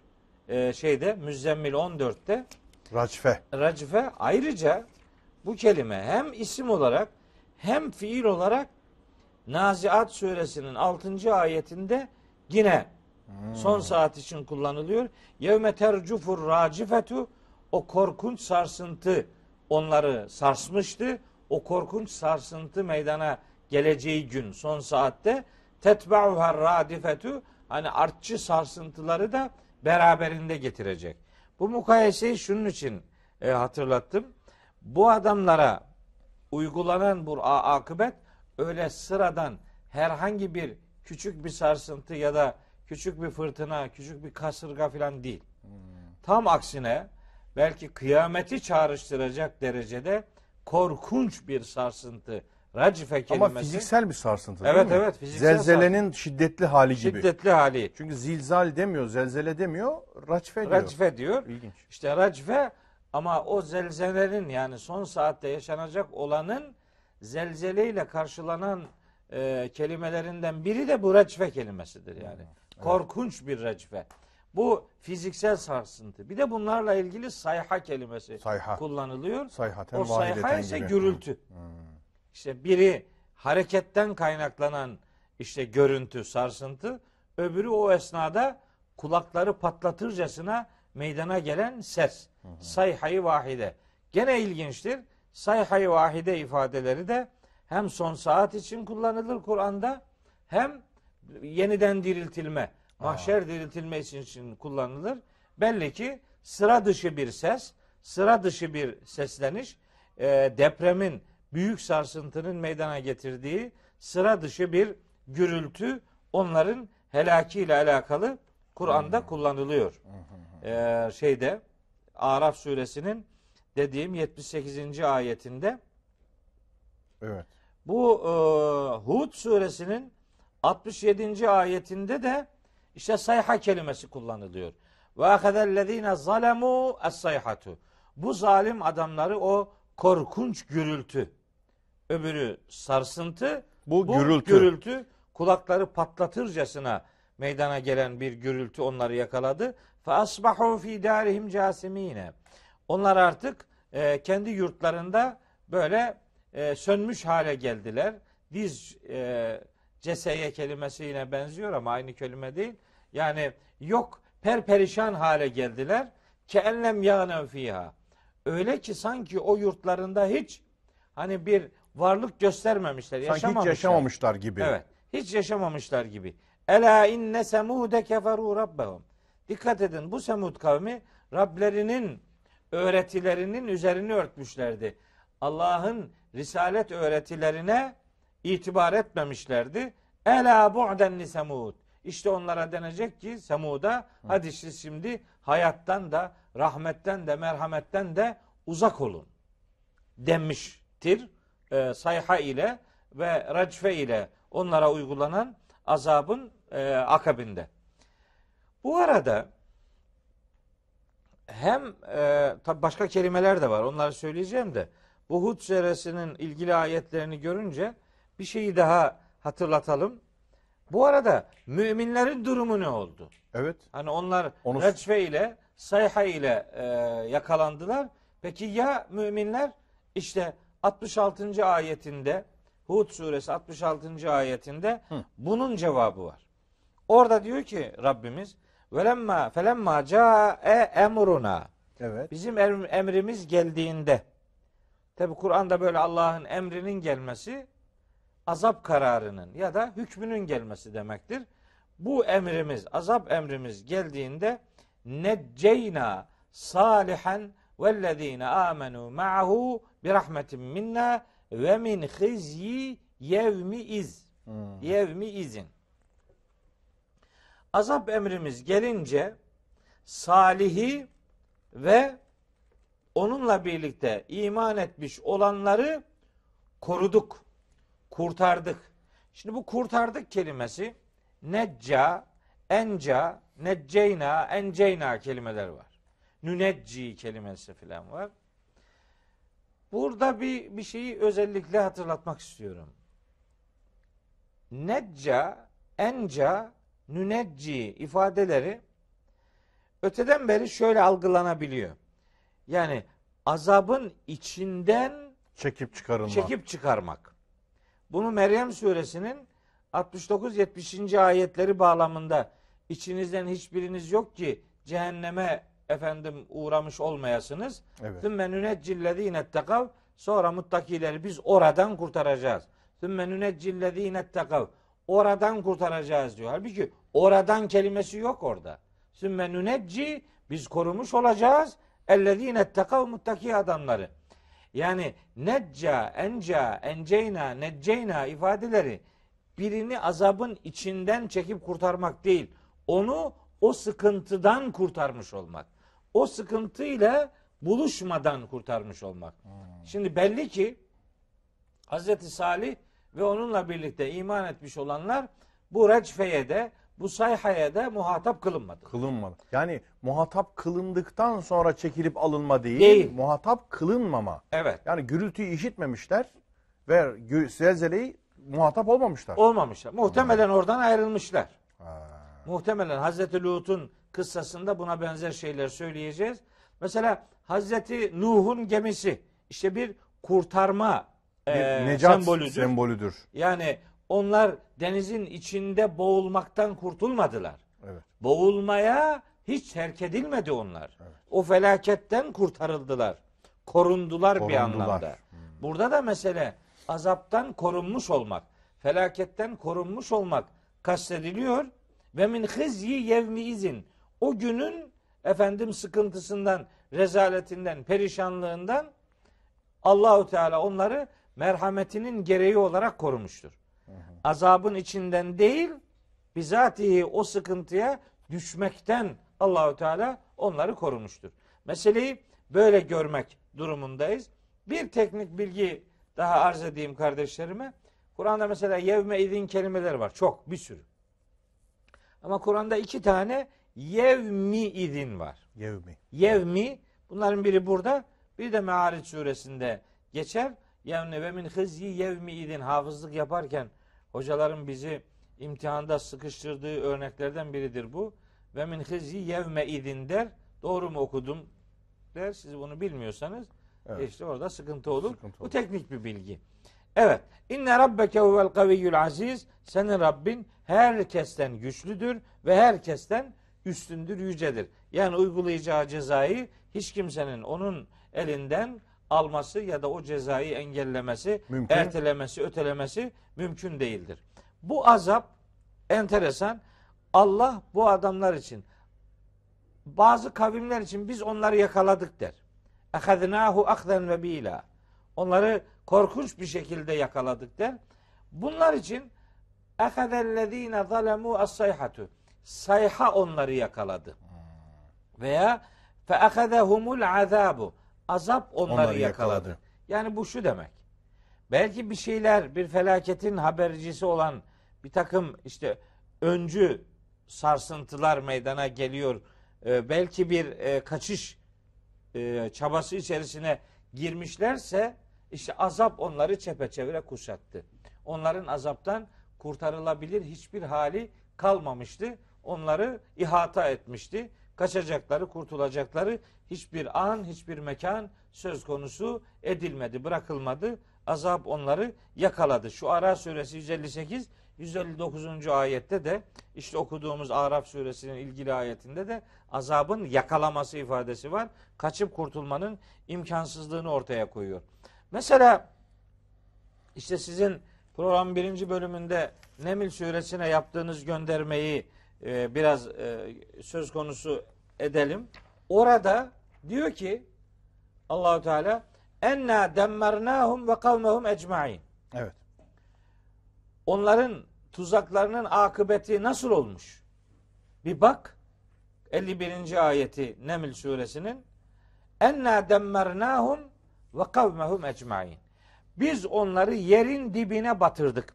Ee, şeyde Müzzemmil on dörtte. Racfe. Racfe. Ayrıca bu kelime hem isim olarak hem fiil olarak Naziat suresinin altıncı ayetinde yine hmm. son saat için kullanılıyor. Yevme tercufur racifetu. O korkunç sarsıntı onları sarsmıştı. O korkunç sarsıntı meydana geleceği gün, son saatte. Tetba'uha radifetu, hani artçı sarsıntıları da beraberinde getirecek. Bu mukayeseyi şunun için e, hatırlattım. Bu adamlara uygulanan bu akıbet öyle sıradan herhangi bir küçük bir sarsıntı ya da küçük bir fırtına, küçük bir kasırga falan değil. Hmm. Tam aksine belki kıyameti çağrıştıracak derecede korkunç bir sarsıntı. Racife kelimesi. Ama fiziksel bir sarsıntı, evet, değil mi? Evet evet. Fiziksel zelzelenin sarsıntı. Şiddetli hali gibi. Şiddetli hali. Çünkü zilzal demiyor, zelzele demiyor, racife diyor. Racife diyor. İlginç. İşte racife, ama o zelzelenin, yani son saatte yaşanacak olanın zelzeleyle karşılanan e, kelimelerinden biri de bu racife kelimesidir yani. Evet. Korkunç bir racife. Bu fiziksel sarsıntı. Bir de bunlarla ilgili sayha kelimesi sayha. kullanılıyor. Sayhaten, o sayha ise gibi. Gürültü. Hmm. İşte biri hareketten kaynaklanan işte görüntü, sarsıntı, öbürü o esnada kulakları patlatırcasına meydana gelen ses. Hı hı. Sayha-i vahide. Gene ilginçtir. Sayha-i vahide ifadeleri de hem son saat için kullanılır Kur'an'da, hem yeniden diriltilme, mahşer diriltilmesi için kullanılır. Belli ki sıra dışı bir ses, sıra dışı bir sesleniş, e, depremin, büyük sarsıntının meydana getirdiği sıra dışı bir gürültü onların helakiyle alakalı Kur'an'da kullanılıyor. Ee, şeyde Araf suresinin dediğim yetmiş sekizinci ayetinde. Evet. Bu e, Hud suresinin altmış yedinci ayetinde de işte sayha kelimesi kullanılıyor. Ve ahazellezine zalemu es-sayhatu. Bu zalim adamları o korkunç gürültü, öbürü sarsıntı, bu, bu gürültü. gürültü kulakları patlatırcasına meydana gelen bir gürültü onları yakaladı. Fe asbahu fi darihim casimine. Onlar artık e, kendi yurtlarında böyle e, sönmüş hale geldiler. Diz e, ceseye kelimesine benziyor ama aynı kelime değil. Yani yok, perperişan hale geldiler. Ke enlem yağnen fiha. Öyle ki sanki o yurtlarında hiç hani bir varlık göstermemişler, sanki yaşamamışlar. Hiç yaşamamışlar gibi. Evet, hiç yaşamamışlar gibi. Ela inne semude keferu rabbahum. Dikkat edin, bu Semud kavmi Rablerinin öğretilerinin üzerini örtmüşlerdi. Allah'ın risalet öğretilerine itibar etmemişlerdi. Ela bu'den li Semud. İşte onlara denecek ki Semud'a, hadi siz şimdi hayattan da, rahmetten de, merhametten de uzak olun denmiştir. E, sayha ile ve racfe ile onlara uygulanan azabın e, akabinde. Bu arada hem e, tabi başka kelimeler de var, onları söyleyeceğim de bu Hud suresinin ilgili ayetlerini görünce bir şeyi daha hatırlatalım. Bu arada müminlerin durumu ne oldu? Evet. Hani onlar Onu... racfe ile, sayha ile e, yakalandılar. Peki ya müminler? İşte altmış altıncı ayetinde, Hud suresi altmış altıncı ayetinde Hı. bunun cevabı var. Orada diyor ki Rabbimiz velemma felemma ca'e emruna. Evet. Bizim emrimiz geldiğinde. Tabi Kur'an'da böyle Allah'ın emrinin gelmesi azap kararının ya da hükmünün gelmesi demektir. Bu emrimiz, azap emrimiz geldiğinde necceyna salihan vellezine amenu ma'ahu bi rahmetin minna ve min hizyi yevmi iz. Hmm. Yevmi izin. Azap emrimiz gelince Salih'i ve onunla birlikte iman etmiş olanları koruduk, kurtardık. Şimdi bu kurtardık kelimesi necca, enca, necceyna, enceyna kelimeler var. Nünecci kelimesi filan var. Burada bir, bir şeyi özellikle hatırlatmak istiyorum. Necca, enca, nünecci ifadeleri öteden beri şöyle algılanabiliyor. Yani azabın içinden çekip çıkarılmak. Çekip çıkarmak. Bunu Meryem suresinin altmış dokuz yetmişinci ayetleri bağlamında içinizden hiçbiriniz yok ki cehenneme efendim uğramış olmayasınız. Sümme nüneccillezine tekav. Sonra muttakileri biz oradan kurtaracağız. Sümme nüneccillezine tekav. Oradan kurtaracağız diyor. Halbuki oradan kelimesi yok orada. Sümme nünecci, biz korumuş olacağız. Ellezine tekav, muttaki adamları. Yani necca, enca, enceyna, necceyna ifadeleri birini azabın içinden çekip kurtarmak değil. Onu o sıkıntıdan kurtarmış olmak. O sıkıntıyla buluşmadan kurtarmış olmak. Hmm. Şimdi belli ki Hazreti Salih ve onunla birlikte iman etmiş olanlar bu recfeye de, bu sayhaya da muhatap kılınmadı. Kılınmadı. Yani muhatap kılındıktan sonra çekilip alınma değil, değil. muhatap kılınmama. Evet. Yani gürültüyü işitmemişler ve zelzeleyi muhatap olmamışlar. Olmamışlar. Muhtemelen hmm. oradan ayrılmışlar. Ha. Muhtemelen Hazreti Lut'un kıssasında buna benzer şeyler söyleyeceğiz. Mesela Hazreti Nuh'un gemisi işte bir kurtarma bir e, necat sembolüdür. sembolüdür. Yani onlar denizin içinde boğulmaktan kurtulmadılar. Evet. Boğulmaya hiç terk edilmedi onlar. Evet. O felaketten kurtarıldılar. Korundular, korundular. bir anlamda. Hmm. Burada da mesele azaptan korunmuş olmak, felaketten korunmuş olmak kastediliyor. Ve min hizyi yevmi izin. O günün efendim sıkıntısından, rezaletinden, perişanlığından Allahu Teala onları merhametinin gereği olarak korumuştur. Hı hı. Azabın içinden değil, bizatihi o sıkıntıya düşmekten Allahu Teala onları korumuştur. Meseleyi böyle görmek durumundayız. Bir teknik bilgi daha arz edeyim kardeşlerime. Kur'an'da mesela yevme izin kelimeler var. Çok, bir sürü. Ama Kur'an'da iki tane yevmi izin var. Yevmi. Yevmi. Bunların biri burada. Bir de Me'aric suresinde geçer. Yevne ve min hızyi yevmi izin. Hafızlık yaparken hocaların bizi imtihanda sıkıştırdığı örneklerden biridir bu. Ve min hızyi yevme izin der. Doğru mu okudum der. Siz bunu bilmiyorsanız evet. işte orada sıkıntı olur. Sıkıntı bu olur. Teknik bir bilgi. Evet. İnne rabbeke huvel kaviyyul aziz. Senin Rabbin herkesten güçlüdür ve herkesten üstündür, yücedir. Yani uygulayacağı cezayı hiç kimsenin onun elinden alması ya da o cezayı engellemesi, mümkün. ertelemesi, ötelemesi mümkün değildir. Bu azap enteresan. Allah bu adamlar için, bazı kavimler için biz onları yakaladık der. Ehadnahu ahden ve bila. Onları korkunç bir şekilde yakaladık der. Bunlar için ehadellezine zalemu as-sayhatu. Sayha onları yakaladı. Veya fe ehadehumul azabu. Azap onları, onları yakaladı. yakaladı. Yani bu şu demek. Belki bir şeyler, bir felaketin habercisi olan bir takım işte öncü sarsıntılar meydana geliyor. Ee, belki bir e, kaçış e, çabası içerisine girmişlerse işte azap onları çepeçevre kuşattı. Onların azaptan kurtarılabilir hiçbir hali kalmamıştı. Onları ihata etmişti. Kaçacakları, kurtulacakları hiçbir an, hiçbir mekan söz konusu edilmedi, bırakılmadı. Azap onları yakaladı. Şu Araf suresi yüz elli sekiz yüz elli dokuzuncu ayette de işte okuduğumuz Araf suresinin ilgili ayetinde de azabın yakalaması ifadesi var. Kaçıp kurtulmanın imkansızlığını ortaya koyuyor. Mesela işte sizin program birinci bölümünde Nemil suresine yaptığınız göndermeyi e, biraz e, söz konusu edelim. Orada diyor ki Allahu Teala enna demmernâhum ve kavmehum ecmaîn. Evet. Onların tuzaklarının akıbeti nasıl olmuş? Bir bak. elli birinci ayeti Neml suresinin. Enna demmernâhum ve kavmehum ecmaîn. Biz onları yerin dibine batırdık.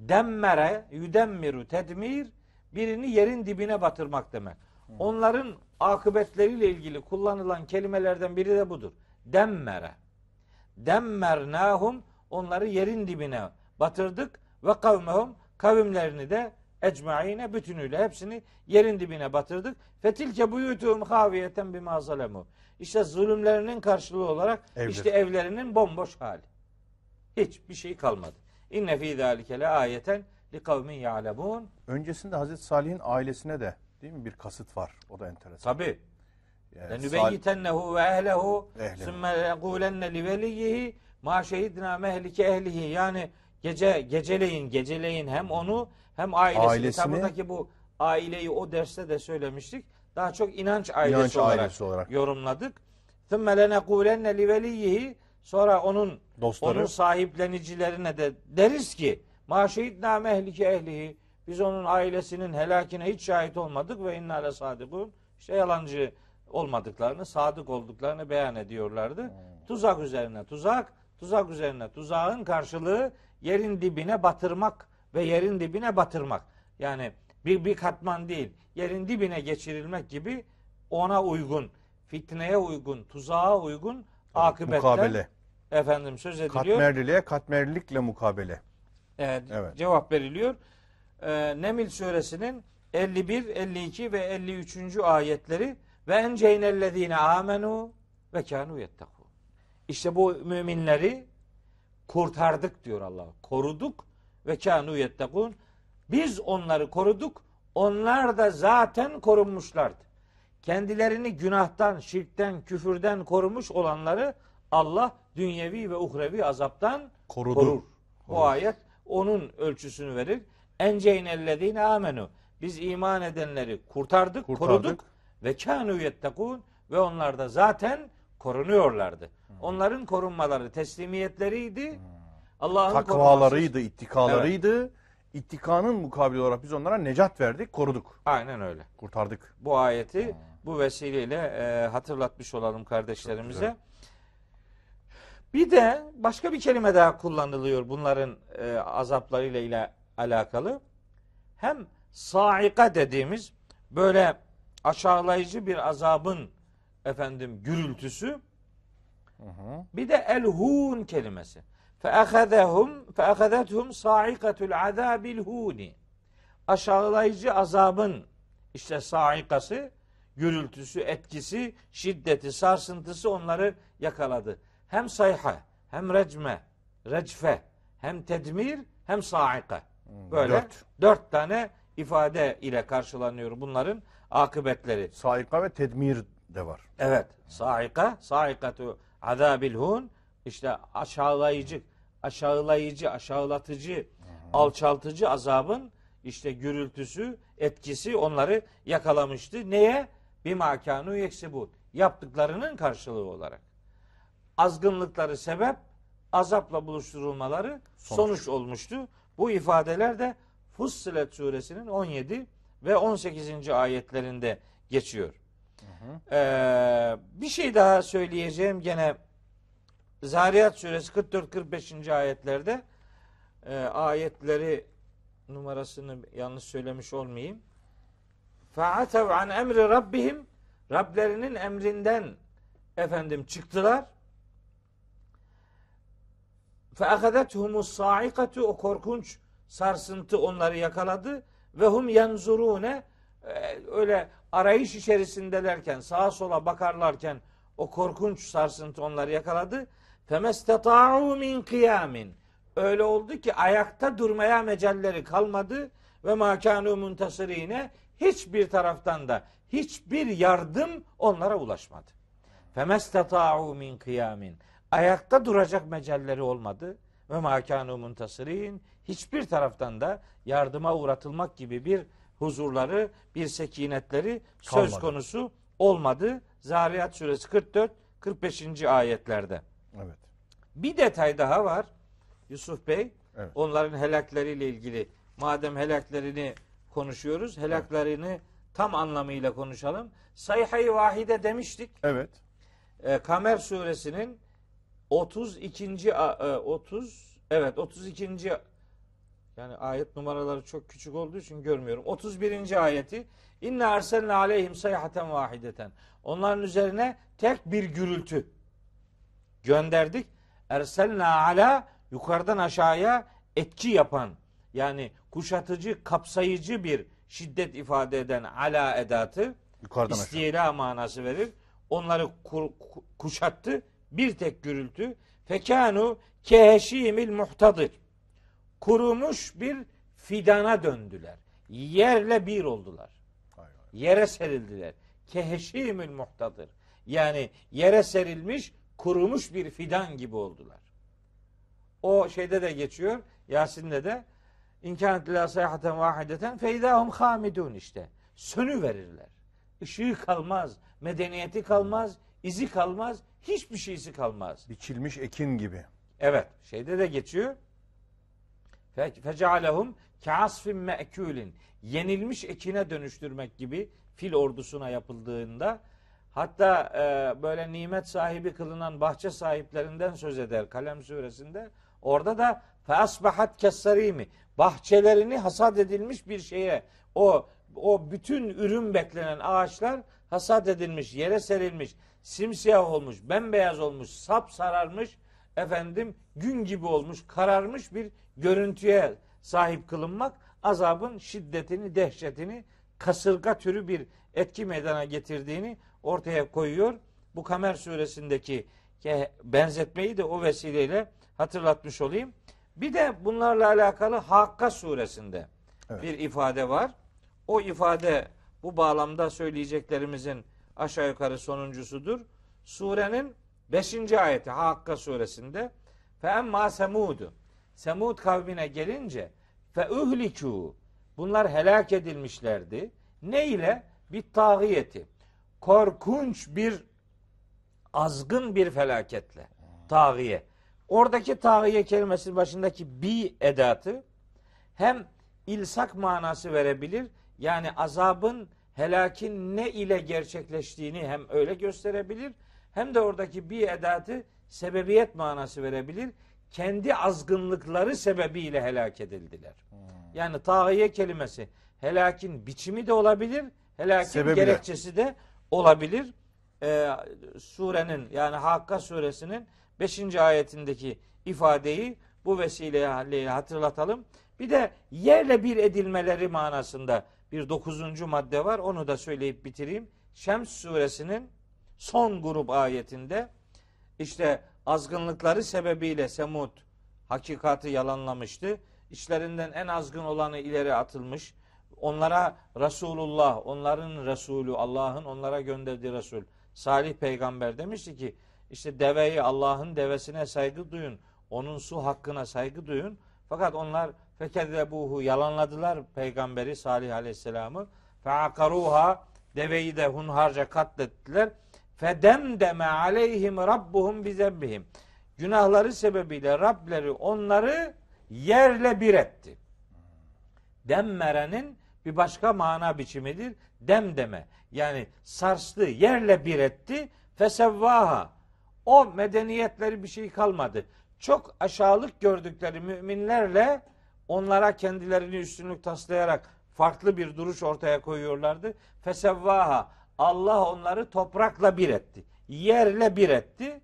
Demmere, yudemmiru, tedmir, birini yerin dibine batırmak demek. Onların akıbetleriyle ilgili kullanılan kelimelerden biri de budur. Demmere. Demmernâhum, onları yerin dibine batırdık ve kavmehum, kavimlerini de ecmaine, bütünüyle hepsini yerin dibine batırdık. Fetilke buyutuhum haviyeten bimâ zalemû. İşte zulümlerinin karşılığı olarak Evdir. işte evlerinin bomboş hali. Hiçbir şey kalmadı. İnne fî zâlike le âyeten li kavmin ya'lemûn. Öncesinde Hazreti Salih'in ailesine de değil mi bir kasıt var. O da enteresan. Tabii. Nübeyyitennehu ve ehlehu sümme legûlenne li veliyyihi mâ şehidnâ mehlike ehlihi. Yani gece geceleyin geceleyin hem onu hem ailesini, ailesini tabudaki bu aileyi o derste de söylemiştik. Daha çok inanç ailesi, inanç olarak, ailesi olarak yorumladık. Sümme lenekûlenne li veliyyihi, sonra onun dostları, onun sahiplenicilerine de deriz ki mâ şehidnâ mehlike ehlihi, biz onun ailesinin helakine hiç şahit olmadık ve inna le sadikûn, işte yalancı olmadıklarını, sadık olduklarını beyan ediyorlardı. Hmm. Tuzak üzerine tuzak, tuzak üzerine tuzağın karşılığı yerin dibine batırmak ve yerin dibine batırmak. Yani bir bir katman değil, yerin dibine geçirilmek gibi ona uygun, fitneye uygun, tuzağa uygun akıbetler efendim söz ediliyor. Katmerliliğe, katmerlilikle mukabele. Evet, evet. Cevap veriliyor. Ee, Nemil suresinin elli bir, elli iki ve elli üçüncü ayetleri ve enceynellezine amenu ve kanu yettekûn. İşte bu müminleri kurtardık diyor Allah. Koruduk ve kanu yettekûn. Biz onları koruduk. Onlar da zaten korunmuşlardı. Kendilerini günahtan, şirkten, küfürden korumuş olanları Allah dünyevi ve uhrevi azaptan Korudu. korur. O korur. Ayet onun ölçüsünü verir. Enceynellezine amenu. Biz iman edenleri kurtardık, kurtardık. koruduk. Ve kânû yettekûn, ve onlar da zaten korunuyorlardı. Hmm. Onların korunmaları teslimiyetleriydi. Hmm. Allah'ın takvalarıydı, korunması. ittikalarıydı. Evet. İttikanın mukabili olarak biz onlara necat verdik, koruduk. Aynen öyle. Kurtardık. Bu ayeti hmm. bu vesileyle e, hatırlatmış olalım kardeşlerimize. Bir de başka bir kelime daha kullanılıyor bunların e, azaplarıyla ile alakalı. Hem saika dediğimiz böyle aşağılayıcı bir azabın efendim gürültüsü. Hı hı. Bir de elhun kelimesi. فَأَخَذَهُمْ فَأَخَذَتْهُمْ صَاعِقَةُ الْعَذَابِ الْهُونِ Aşağılayıcı azabın işte saikası, gürültüsü, etkisi, şiddeti, sarsıntısı onları yakaladı. Hem sayha, hem recme, recfe, hem tedmir, hem saika. Böyle dört. dört tane ifade ile karşılanıyor bunların akıbetleri. Saika ve tedmir de var. Evet. Saika, saikatu azabil hun, işte aşağılayıcı, aşağılayıcı, aşağılatıcı, Hı-hı. alçaltıcı azabın işte gürültüsü, etkisi onları yakalamıştı. Neye? Bima kanu yeksibun. Yaptıklarının karşılığı olarak. Azgınlıkları sebep, azapla buluşturulmaları sonuç, sonuç olmuştu. Bu ifadeler de Fussilet suresinin on yedi ve on sekizinci ayetlerinde geçiyor. Hı hı. Ee, bir şey daha söyleyeceğim gene Zariyat suresi kırk dört kırk beş. ayetlerde e, ayetleri numarasını yanlış söylemiş olmayayım. Fa'atav an emri rabbihim, Rablerinin emrinden efendim çıktılar. Fe'ahadathumus saikatu, o korkunç sarsıntı onları yakaladı ve hum yanzurune, öyle arayış içerisindelerken sağa sola bakarlarken o korkunç sarsıntı onları yakaladı. Femesteta'u min kıyamin, öyle oldu ki ayakta durmaya mecalleri kalmadı ve makanu muntasirine, hiçbir taraftan da hiçbir yardım onlara ulaşmadı. Femesteta'u min kıyamin, ayakta duracak mecalleri olmadı ve makanu muntasirin, hiçbir taraftan da yardıma uğratılmak gibi bir huzurları, bir sekinetleri kalmadı, söz konusu olmadı. Zariyat suresi kırk dört kırk beş. ayetlerde. Evet. Bir detay daha var Yusuf Bey. Evet. Onların helakleriyle ilgili. Madem helaklerini konuşuyoruz, helaklerini evet. tam anlamıyla konuşalım. Sayha-i Vahide demiştik. Evet. E, Kamer suresinin otuz ikinci otuz evet otuz ikinci yani ayet numaraları çok küçük olduğu için görmüyorum. otuz birinci ayeti. İnne arsalna aleyhim sayhaten vahideten. Onların üzerine tek bir gürültü gönderdik. Erselna ala, yukarıdan aşağıya etki yapan, yani kuşatıcı, kapsayıcı bir şiddet ifade eden ala edatı yukarıdan istila aşağı manası verir. Onları ku, ku, kuşattı. Bir tek gürültü. Fekanu keheşimil muhtadır. Kurumuş bir fidana döndüler. Yerle bir oldular. Hayır, hayır. Yere serildiler. Keheşimil muhtadır. Yani yere serilmiş, kurumuş bir fidan gibi oldular. O şeyde de geçiyor. Yasin'de de İmkanet la sayhaten vahideten feydahum hamidun, işte. Sönü verirler. Işığı kalmaz, medeniyeti kalmaz, izi kalmaz, hiçbir şeysi kalmaz. Biçilmiş ekin gibi. Evet. Şeyde de geçiyor. Fecealehum keasfin me'kulin. Yenilmiş ekine dönüştürmek gibi fil ordusuna yapıldığında, hatta e, böyle nimet sahibi kılınan bahçe sahiplerinden söz eder Kalem suresinde. Orada da feasbahat kesserimi, bahçelerini hasat edilmiş bir şeye, o o bütün ürün beklenen ağaçlar hasat edilmiş, yere serilmiş, simsiyah olmuş, bembeyaz olmuş, sap sararmış, efendim gün gibi olmuş, kararmış bir görüntüye sahip kılınmak, azabın şiddetini, dehşetini, kasırga türü bir etki meydana getirdiğini ortaya koyuyor. Bu Kamer suresindeki benzetmeyi de o vesileyle hatırlatmış olayım. Bir de bunlarla alakalı Hakka suresinde evet. bir ifade var. O ifade bu bağlamda söyleyeceklerimizin aşağı yukarı sonuncusudur. Surenin beşinci ayeti Hakka suresinde. Fe emma semudu. Semud kavmine gelince fe uhliku. Bunlar helak edilmişlerdi. Ne ile? Bit tağiyeti. Korkunç bir, azgın bir felaketle. Tağiye. Oradaki tağiye kelimesinin başındaki bi edatı hem ilsak manası verebilir. Yani azabın, helakin ne ile gerçekleştiğini hem öyle gösterebilir, hem de oradaki bir edatı sebebiyet manası verebilir. Kendi azgınlıkları sebebiyle helak edildiler. Hmm. Yani tağiye kelimesi helakin biçimi de olabilir, helakin sebebi gerekçesi de olabilir. Ee, surenin yani Hakka suresinin beşinci ayetindeki ifadeyi bu vesileyle hatırlatalım. Bir de yerle bir edilmeleri manasında bir dokuzuncu madde var. Onu da söyleyip bitireyim. Şems suresinin son grup ayetinde işte azgınlıkları sebebiyle Semud hakikati yalanlamıştı. İçlerinden en azgın olanı ileri atılmış. Onlara Resulullah, onların Resulü, Allah'ın onlara gönderdiği Resul, Salih peygamber demişti ki işte deveyi Allah'ın devesine saygı duyun. Onun su hakkına saygı duyun. Fakat onlar fekedebuhu yalanladılar peygamberi Salih aleyhisselamı. Feakaruha deveyi de hunharca katlettiler. Fedemdeme aleyhim rabbuhum bizembihim. Günahları sebebiyle Rableri onları yerle bir etti. Demmerenin bir başka mana biçimidir. Demdeme yani sarstı, yerle bir etti. Fesevvaha. O medeniyetleri bir şey kalmadı. Çok aşağılık gördükleri müminlerle onlara kendilerini üstünlük taslayarak farklı bir duruş ortaya koyuyorlardı. Fesevvaha. Allah onları toprakla bir etti. Yerle bir etti.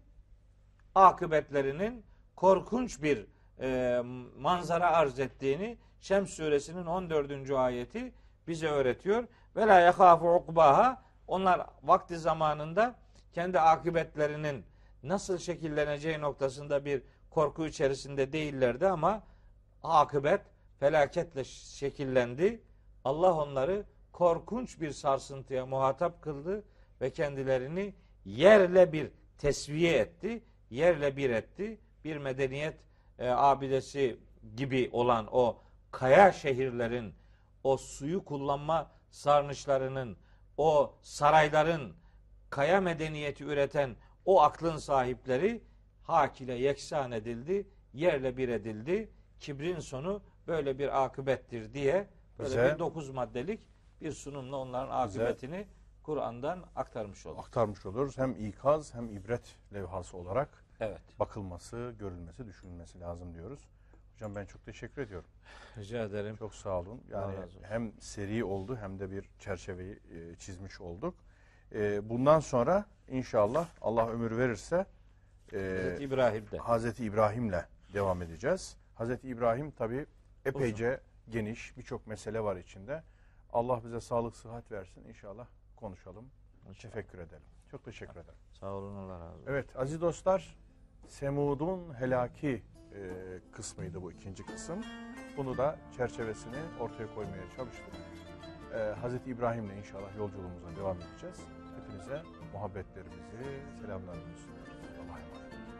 Akıbetlerinin korkunç bir e, manzara arz ettiğini Şems suresinin on dördüncü ayeti bize öğretiyor. Ve la yakhafu ukbaha. Onlar vakti zamanında kendi akıbetlerinin nasıl şekilleneceği noktasında bir korku içerisinde değillerdi ama akıbet felaketle şekillendi. Allah onları korkunç bir sarsıntıya muhatap kıldı ve kendilerini yerle bir tesviye etti. Yerle bir etti. Bir medeniyet e, abidesi gibi olan o kaya şehirlerin, o suyu kullanma sarnıçlarının, o sarayların, kaya medeniyeti üreten o aklın sahipleri hak ile yeksan edildi, yerle bir edildi. Kibrin sonu böyle bir akıbettir diye böyle Güzel. bir dokuz maddelik bir sunumla onların akıbetini Kur'an'dan aktarmış oluruz. Aktarmış oluruz. Hem ikaz hem ibret levhası olarak evet. bakılması, görülmesi, düşünülmesi lazım diyoruz. Hocam ben çok teşekkür ediyorum. Rica ederim. Çok sağ olun. Yani hem seri oldu hem de bir çerçeveyi çizmiş olduk. Bundan sonra inşallah Allah ömür verirse Hazreti İbrahim'de. Hazreti İbrahim'le devam edeceğiz. Hazreti İbrahim tabii epeyce uzun, geniş, birçok mesele var içinde. Allah bize sağlık, sıhhat versin. İnşallah konuşalım, İnşallah. tefekkür edelim. Çok teşekkür ederim. Sağ olun, Allah razı olsun. Evet, aziz dostlar, Semud'un helaki e, kısmıydı bu ikinci kısım. Bunu da çerçevesini ortaya koymaya çalıştık. E, Hazreti İbrahim'le inşallah yolculuğumuza devam edeceğiz. Hepinize muhabbetlerimizi, selamlarımızı.